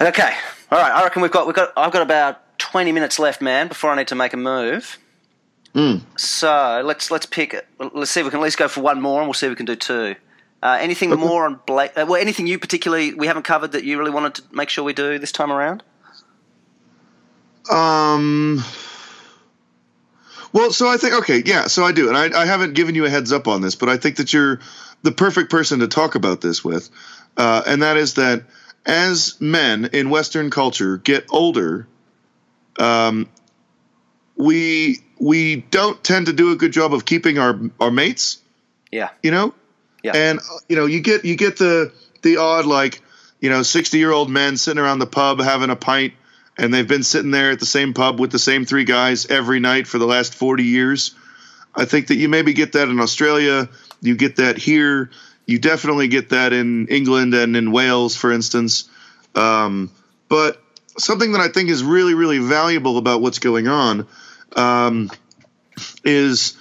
Okay, all right. I reckon I've got about 20 minutes left, man, before I need to make a move. So let's pick it. Let's see if we can at least go for one more, and we'll see if we can do two. Anything more on Blake? Well, anything you particularly we haven't covered that you really wanted to make sure we do this time around? Well, so I think so I do, and I haven't given you a heads up on this, but I think that you're the perfect person to talk about this with, and that is that. As men in Western culture get older, we don't tend to do a good job of keeping our mates. Yeah. You know? Yeah. And, you know, you get the odd, like, you know, 60-year-old men sitting around the pub having a pint, and they've been sitting there at the same pub with the same three guys every night for the last 40 years. I think that you maybe get that in Australia. You get that here. You definitely get that in England and in Wales, for instance. But something that I think is really, really valuable about what's going on is,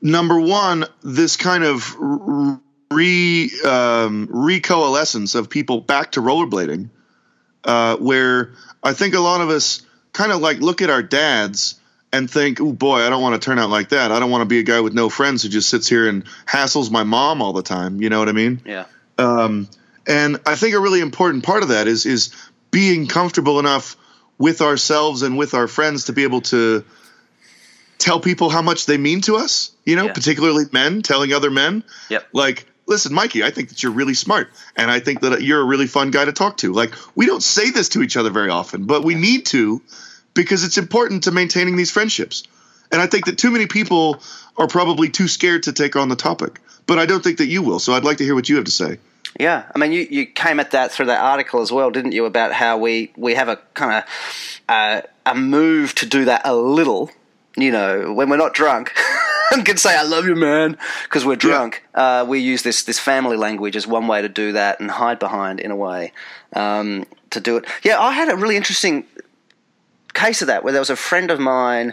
number one, this kind of recoalescence of people back to rollerblading, where I think a lot of us kind of, like, look at our dads and think, oh boy, I don't want to turn out like that. I don't want to be a guy with no friends who just sits here and hassles my mom all the time. You know what I mean? Yeah. And I think a really important part of that is being comfortable enough with ourselves and with our friends to be able to tell people how much they mean to us, you know, particularly men telling other men. Yep. Like, listen, Mikey, I think that you're really smart, and I think that you're a really fun guy to talk to. Like, we don't say this to each other very often, but we need to, because it's important to maintaining these friendships. And I think that too many people are probably too scared to take on the topic. But I don't think that you will, so I'd like to hear what you have to say. Yeah, I mean, you came at that through that article as well, didn't you, about how we have a kind of a move to do that a little, you know, when we're not drunk and can say, I love you, man, because we're drunk. Yeah. We use this family language as one way to do that and hide behind, in a way, to do it. Yeah, I had a really interesting case of that, where there was a friend of mine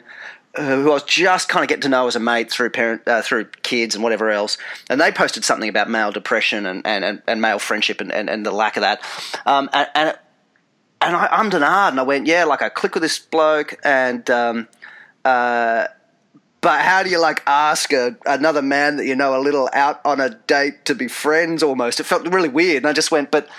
who I was just kind of getting to know as a mate through through kids and whatever else, and they posted something about male depression and male friendship and the lack of that, and I ummed and ahed, and I went, I click with this bloke, and But how do you, like, ask another man that you know a little out on a date to be friends almost? It felt really weird. And I just went, but,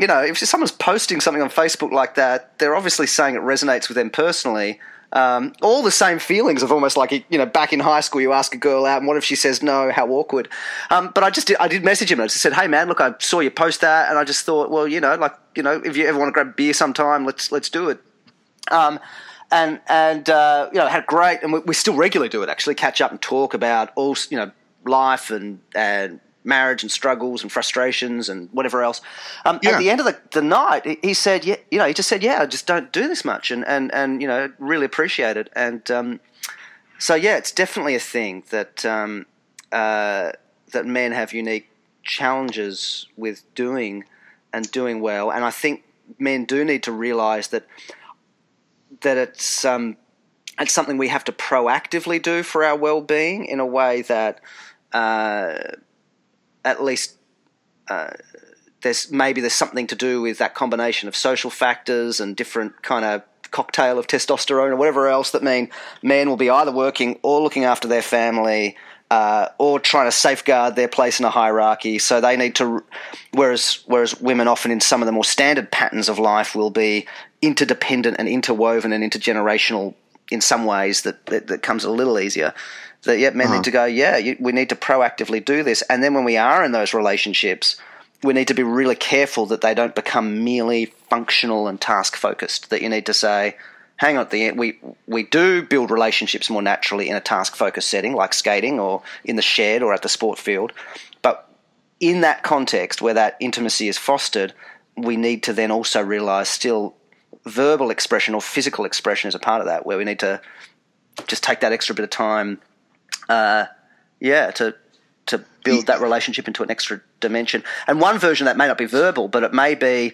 you know, if someone's posting something on Facebook like that, they're obviously saying it resonates with them personally. All the same feelings of almost like, you know, back in high school, you ask a girl out and what if she says no, how awkward. But I did message him. I just said, hey, man, look, I saw you post that. And I just thought, well, you know, like, you know, if you ever want to grab beer sometime, let's do it. And you know, had great, and we still regularly do it, actually, catch up and talk about all, you know, life and marriage and struggles and frustrations and whatever else. At the end of the night, he said, yeah, you know, he just said, yeah, I just don't do this much and you know, really appreciate it. And so, yeah, it's definitely a thing that that men have unique challenges with doing and doing well. And I think men do need to realise that it's something we have to proactively do for our well-being in a way that at least there's something to do with that combination of social factors and different kind of cocktail of testosterone or whatever else that mean men will be either working or looking after their family or trying to safeguard their place in a hierarchy. So they need to, whereas women often in some of the more standard patterns of life will be interdependent and interwoven and intergenerational in some ways that comes a little easier. That yet men need to go, we need to proactively do this. And then when we are in those relationships, we need to be really careful that they don't become merely functional and task focused. That you need to say, hang on, at the end, we do build relationships more naturally in a task-focused setting like skating or in the shed or at the sport field. But in that context where that intimacy is fostered, we need to then also realise still verbal expression or physical expression is a part of that, where we need to just take that extra bit of time, to build that relationship into an extra dimension. And one version of that may not be verbal, but it may be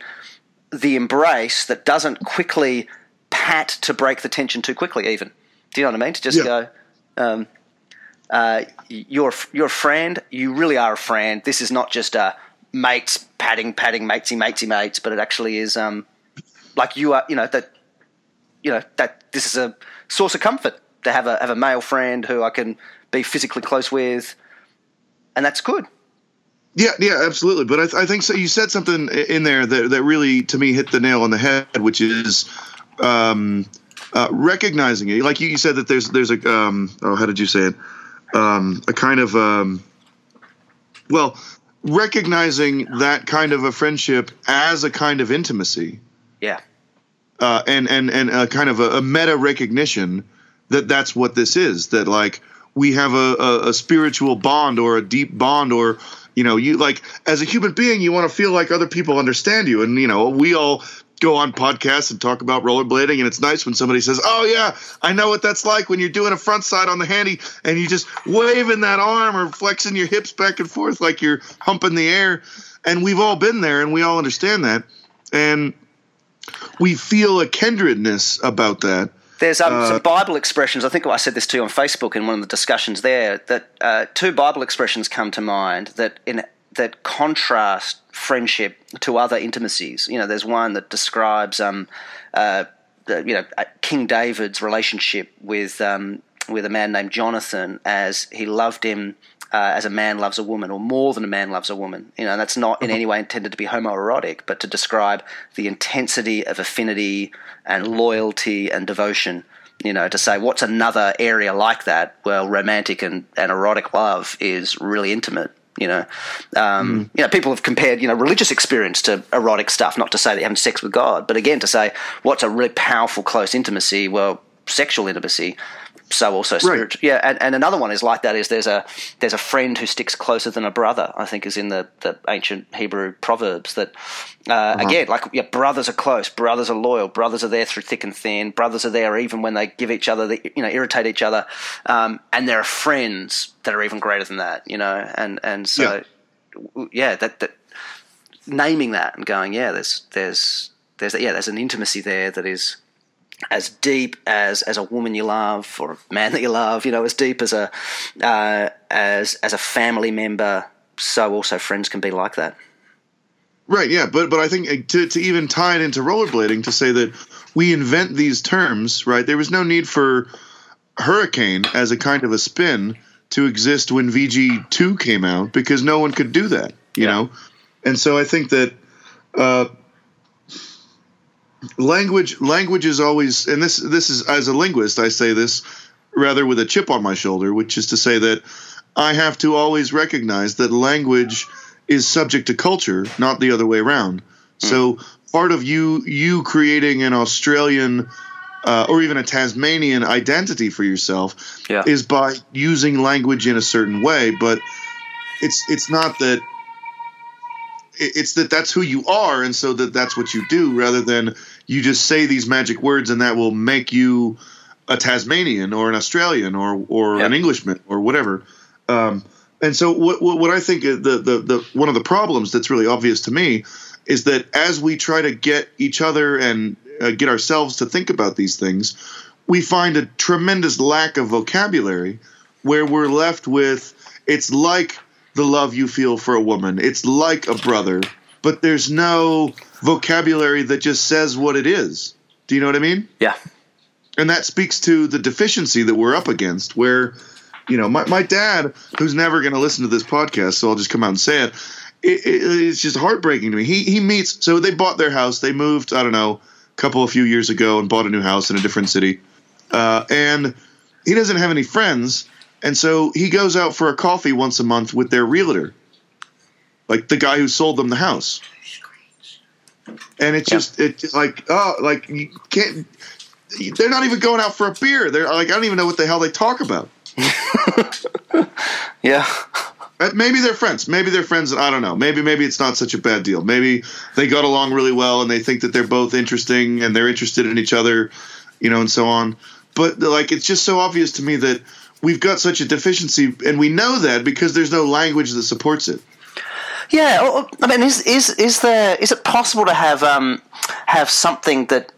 the embrace that doesn't quickly – pat to break the tension too quickly, even. Do you know what I mean? To just go, you're a friend. You really are a friend. This is not just a mates patting matesy mates, but it actually is like you are. You know that this is a source of comfort to have a male friend who I can be physically close with, and that's good. Yeah, absolutely. But I think so. You said something in there that really to me hit the nail on the head, which is. Recognizing it, like you said, that there's a how did you say it? A kind of recognizing that kind of a friendship as a kind of intimacy, and a kind of a meta recognition that that's what this is. That like we have a spiritual bond or a deep bond or. You know, you like as a human being, you want to feel like other people understand you. And, you know, we all go on podcasts and talk about rollerblading. And it's nice when somebody says, oh, yeah, I know what that's like when you're doing a front side on the handy and you just waving that arm or flexing your hips back and forth like you're humping the air. And we've all been there and we all understand that. And we feel a kindredness about that. There's some Bible expressions. I think I said this to you on Facebook in one of the discussions there. That two Bible expressions come to mind that contrast friendship to other intimacies. You know, there's one that describes, King David's relationship with a man named Jonathan as he loved him as a man loves a woman, or more than a man loves a woman. You know, and that's not in any way intended to be homoerotic, but to describe the intensity of affinity and loyalty and devotion, you know, to say what's another area like that? Well, romantic and erotic love is really intimate, you know. You know, people have compared, you know, religious experience to erotic stuff, not to say that you're having sex with God, but again, to say what's a really powerful, close intimacy? Well, sexual intimacy. So also spiritual, right. And another one is like that is there's a friend who sticks closer than a brother, I think is in the ancient Hebrew proverbs that again, like brothers are close, brothers are loyal, brothers are there through thick and thin, brothers are there even when they give each other irritate each other, and there are friends that are even greater than that, you know, and so that naming that and going there's an intimacy there that is. As deep as a woman you love or a man that you love, you know, as deep as a family member. So also friends can be like that, right? Yeah, but I think to even tie it into rollerblading to say that we invent these terms, right? There was no need for Hurricane as a kind of a spin to exist when VG2 came out, because no one could do that, you know? And so I think that language is always, and this is, as a linguist, I say this rather with a chip on my shoulder, which is to say that I have to always recognize that language is subject to culture, not the other way around. So part of you creating an Australian or even a Tasmanian identity for yourself is by using language in a certain way, but it's not that – it's that that's who you are, and so that's what you do, rather than you just say these magic words and that will make you a Tasmanian or an Australian or an Englishman or whatever. And so what I think the one of the problems that's really obvious to me is that as we try to get each other and get ourselves to think about these things, we find a tremendous lack of vocabulary where we're left with, it's like the love you feel for a woman, it's like a brother, but there's no vocabulary that just says what it is. Do you know what I mean? Yeah. And that speaks to the deficiency that we're up against, where, you know, my dad, who's never going to listen to this podcast, so I'll just come out and say it, it's just heartbreaking to me. He meets – so they bought their house. They moved, I don't know, a few years ago and bought a new house in a different city. And he doesn't have any friends, and so he goes out for a coffee once a month with their realtor, like the guy who sold them the house. And it's just – it's like, oh, like you can't – they're not even going out for a beer. They're like, I don't even know what the hell they talk about. Yeah. Maybe they're friends. Maybe they're friends. I don't know. Maybe it's not such a bad deal. Maybe they got along really well and they think that they're both interesting and they're interested in each other, you know, and so on. But like, it's just so obvious to me that we've got such a deficiency, and we know that because there's no language that supports it. Yeah, I mean, is it possible to have something that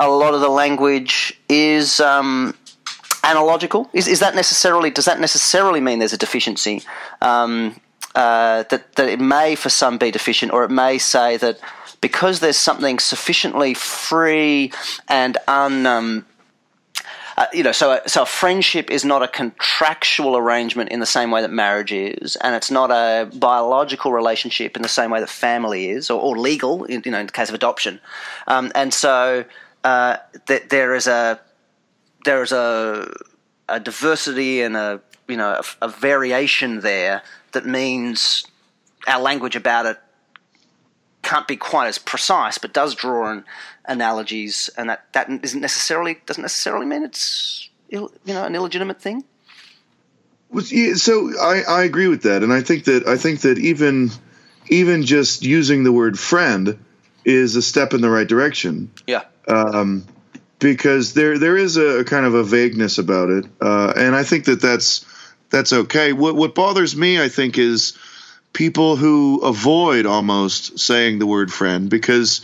a lot of the language is analogical? Does that necessarily mean there's a deficiency? That it may for some be deficient, or it may say that because there's something sufficiently free and so a friendship is not a contractual arrangement in the same way that marriage is, and it's not a biological relationship in the same way that family is, or legal, in the case of adoption. There is a diversity and a variation there that means our language about it can't be quite as precise, but does draw on analogies, and that doesn't necessarily mean it's an illegitimate thing. So I agree with that, and I think that even just using the word friend is a step in the right direction. Yeah. Because there is a kind of a vagueness about it, and I think that that's okay. What bothers me, I think, is people who avoid almost saying the word friend because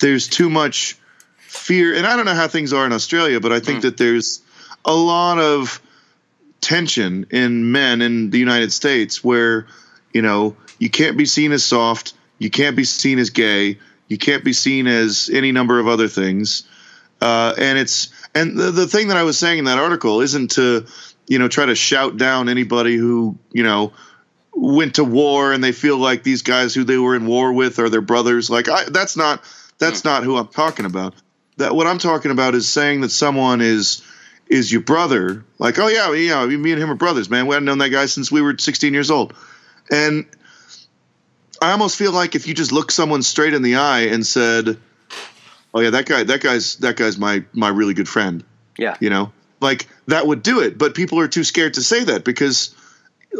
there's too much fear. And I don't know how things are in Australia, but I think that there's a lot of tension in men in the United States where, you know, you can't be seen as soft, you can't be seen as gay, you can't be seen as any number of other things. And the thing that I was saying in that article isn't to, you know, try to shout down anybody who, you know, went to war and they feel like these guys who they were in war with are their brothers. Like, that's not who I'm talking about. That what I'm talking about is saying that someone is your brother. Like, oh yeah, yeah, me and him are brothers, man. We haven't known that guy since we were 16 years old. And I almost feel like if you just look someone straight in the eye and said, oh yeah, that guy's my really good friend. Yeah, you know, like that would do it. But people are too scared to say that because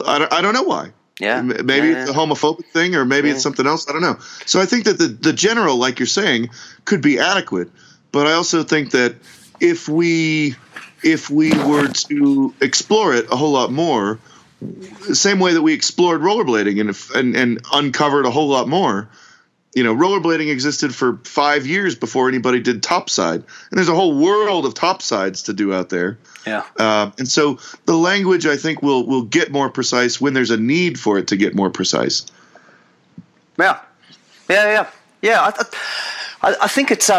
I don't know why. Yeah, maybe it's a homophobic thing, or maybe it's something else. I don't know. So I think that the general, like you're saying, could be adequate. But I also think that if we were to explore it a whole lot more, the same way that we explored rollerblading and uncovered a whole lot more. You know, rollerblading existed for 5 years before anybody did topside. And there's a whole world of topsides to do out there. Yeah. And so the language, I think, will get more precise when there's a need for it to get more precise. Yeah. Yeah, yeah. Yeah. I I think it's I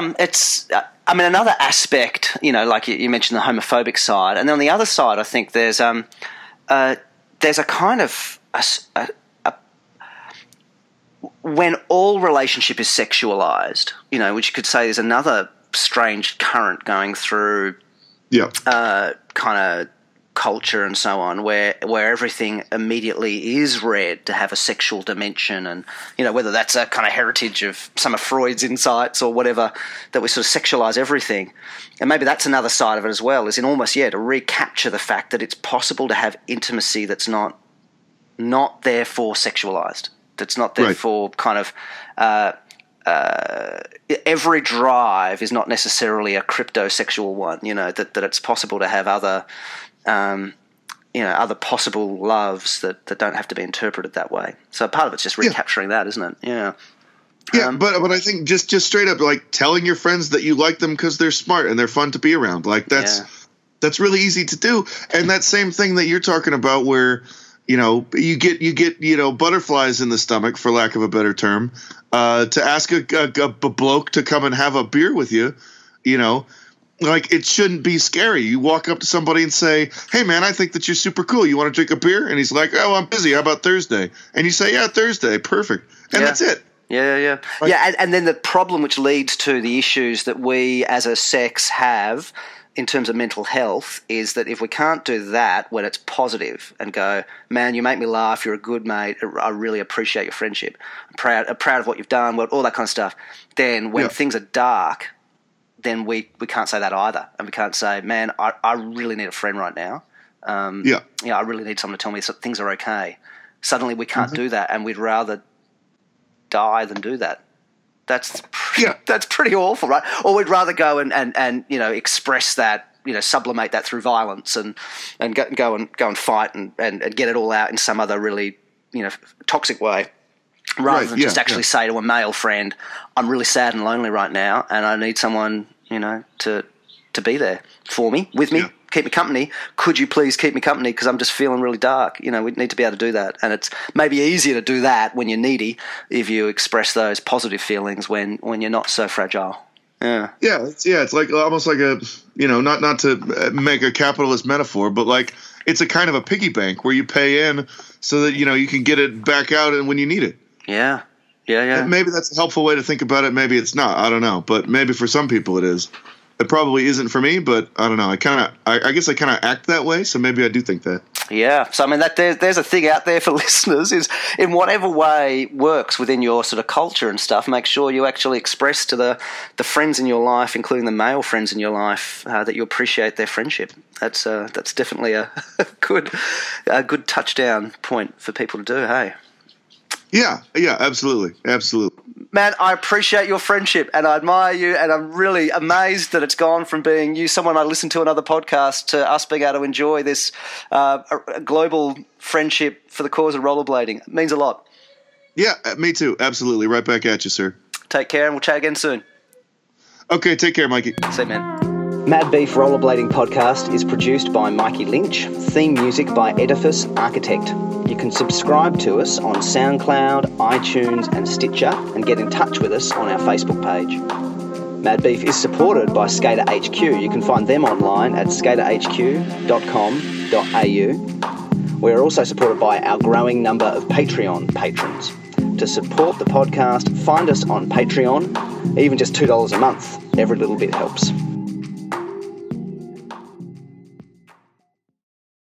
mean, another aspect, you know, like you mentioned the homophobic side, and then on the other side, I think there's a kind of a when all relationship is sexualized, you know, which you could say is another strange current going through, kind of culture and so on, where everything immediately is read to have a sexual dimension, and you know, whether that's a kind of heritage of some of Freud's insights or whatever, that we sort of sexualize everything. And maybe that's another side of it as well, is in almost to recapture the fact that it's possible to have intimacy that's not therefore sexualized, that's not therefore kind of every drive is not necessarily a cryptosexual one, you know, that it's possible to have other other possible loves that don't have to be interpreted that way. So part of it's just recapturing that, isn't it? Yeah. Yeah, but I think just straight up, like, telling your friends that you like them because they're smart and they're fun to be around. Like, that's really easy to do. And that same thing that you're talking about where, you know, you get you know, butterflies in the stomach, for lack of a better term, to ask a bloke to come and have a beer with you, you know. Like, it shouldn't be scary. You walk up to somebody and say, "Hey, man, I think that you're super cool. You want to drink a beer?" And he's like, "Oh, I'm busy. How about Thursday?" And you say, "Yeah, Thursday. Perfect." And that's it. Yeah. Like, and then the problem which leads to the issues that we as a sex have in terms of mental health is that if we can't do that when it's positive and go, "Man, you make me laugh. You're a good mate. I really appreciate your friendship. I'm proud of what you've done," all that kind of stuff, then when things are dark, then we can't say that either. And we can't say, "Man, I really need a friend right now. I really need someone to tell me that things are okay." Suddenly we can't do that, and we'd rather die than do that. That's pretty awful, right? Or we'd rather go and you know, express that, you know, sublimate that through violence and go and fight and get it all out in some other really, you know, toxic way. Rather than just actually say to a male friend, "I'm really sad and lonely right now, and I need someone, you know, to be there for me, with me, keep me company. Could you please keep me company? Because I'm just feeling really dark." You know, we need to be able to do that, and it's maybe easier to do that when you're needy if you express those positive feelings when you're not so fragile. It's like almost like a, you know, not to make a capitalist metaphor, but like it's a kind of a piggy bank where you pay in so that, you know, you can get it back out and when you need it. Yeah. And maybe that's a helpful way to think about it. Maybe it's not. I don't know. But maybe for some people it is. It probably isn't for me, but I don't know. I guess I kind of act that way, so maybe I do think that. Yeah. So I mean, that there's a thing out there for listeners, is in whatever way works within your sort of culture and stuff, make sure you actually express to the friends in your life, including the male friends in your life, that you appreciate their friendship. That's definitely a good touchdown point for people to do. Hey. Yeah, absolutely. Man, I appreciate your friendship and I admire you, and I'm really amazed that it's gone from being you, someone I listen to another podcast, to us being able to enjoy this global friendship for the cause of rollerblading. It means a lot. Yeah, me too. Absolutely. Right back at you, sir. Take care, and we'll chat again soon. Okay, take care, Mikey. See you, man. Mad Beef Rollerblading Podcast is produced by Mikey Lynch. Theme music by Edifice Architect. You can subscribe to us on SoundCloud, iTunes and Stitcher, and get in touch with us on our Facebook page. Mad Beef is supported by Skater HQ. You can find them online at skaterhq.com.au. We are also supported by our growing number of Patreon patrons. To support the podcast, find us on Patreon. Even just $2 a month. Every little bit helps.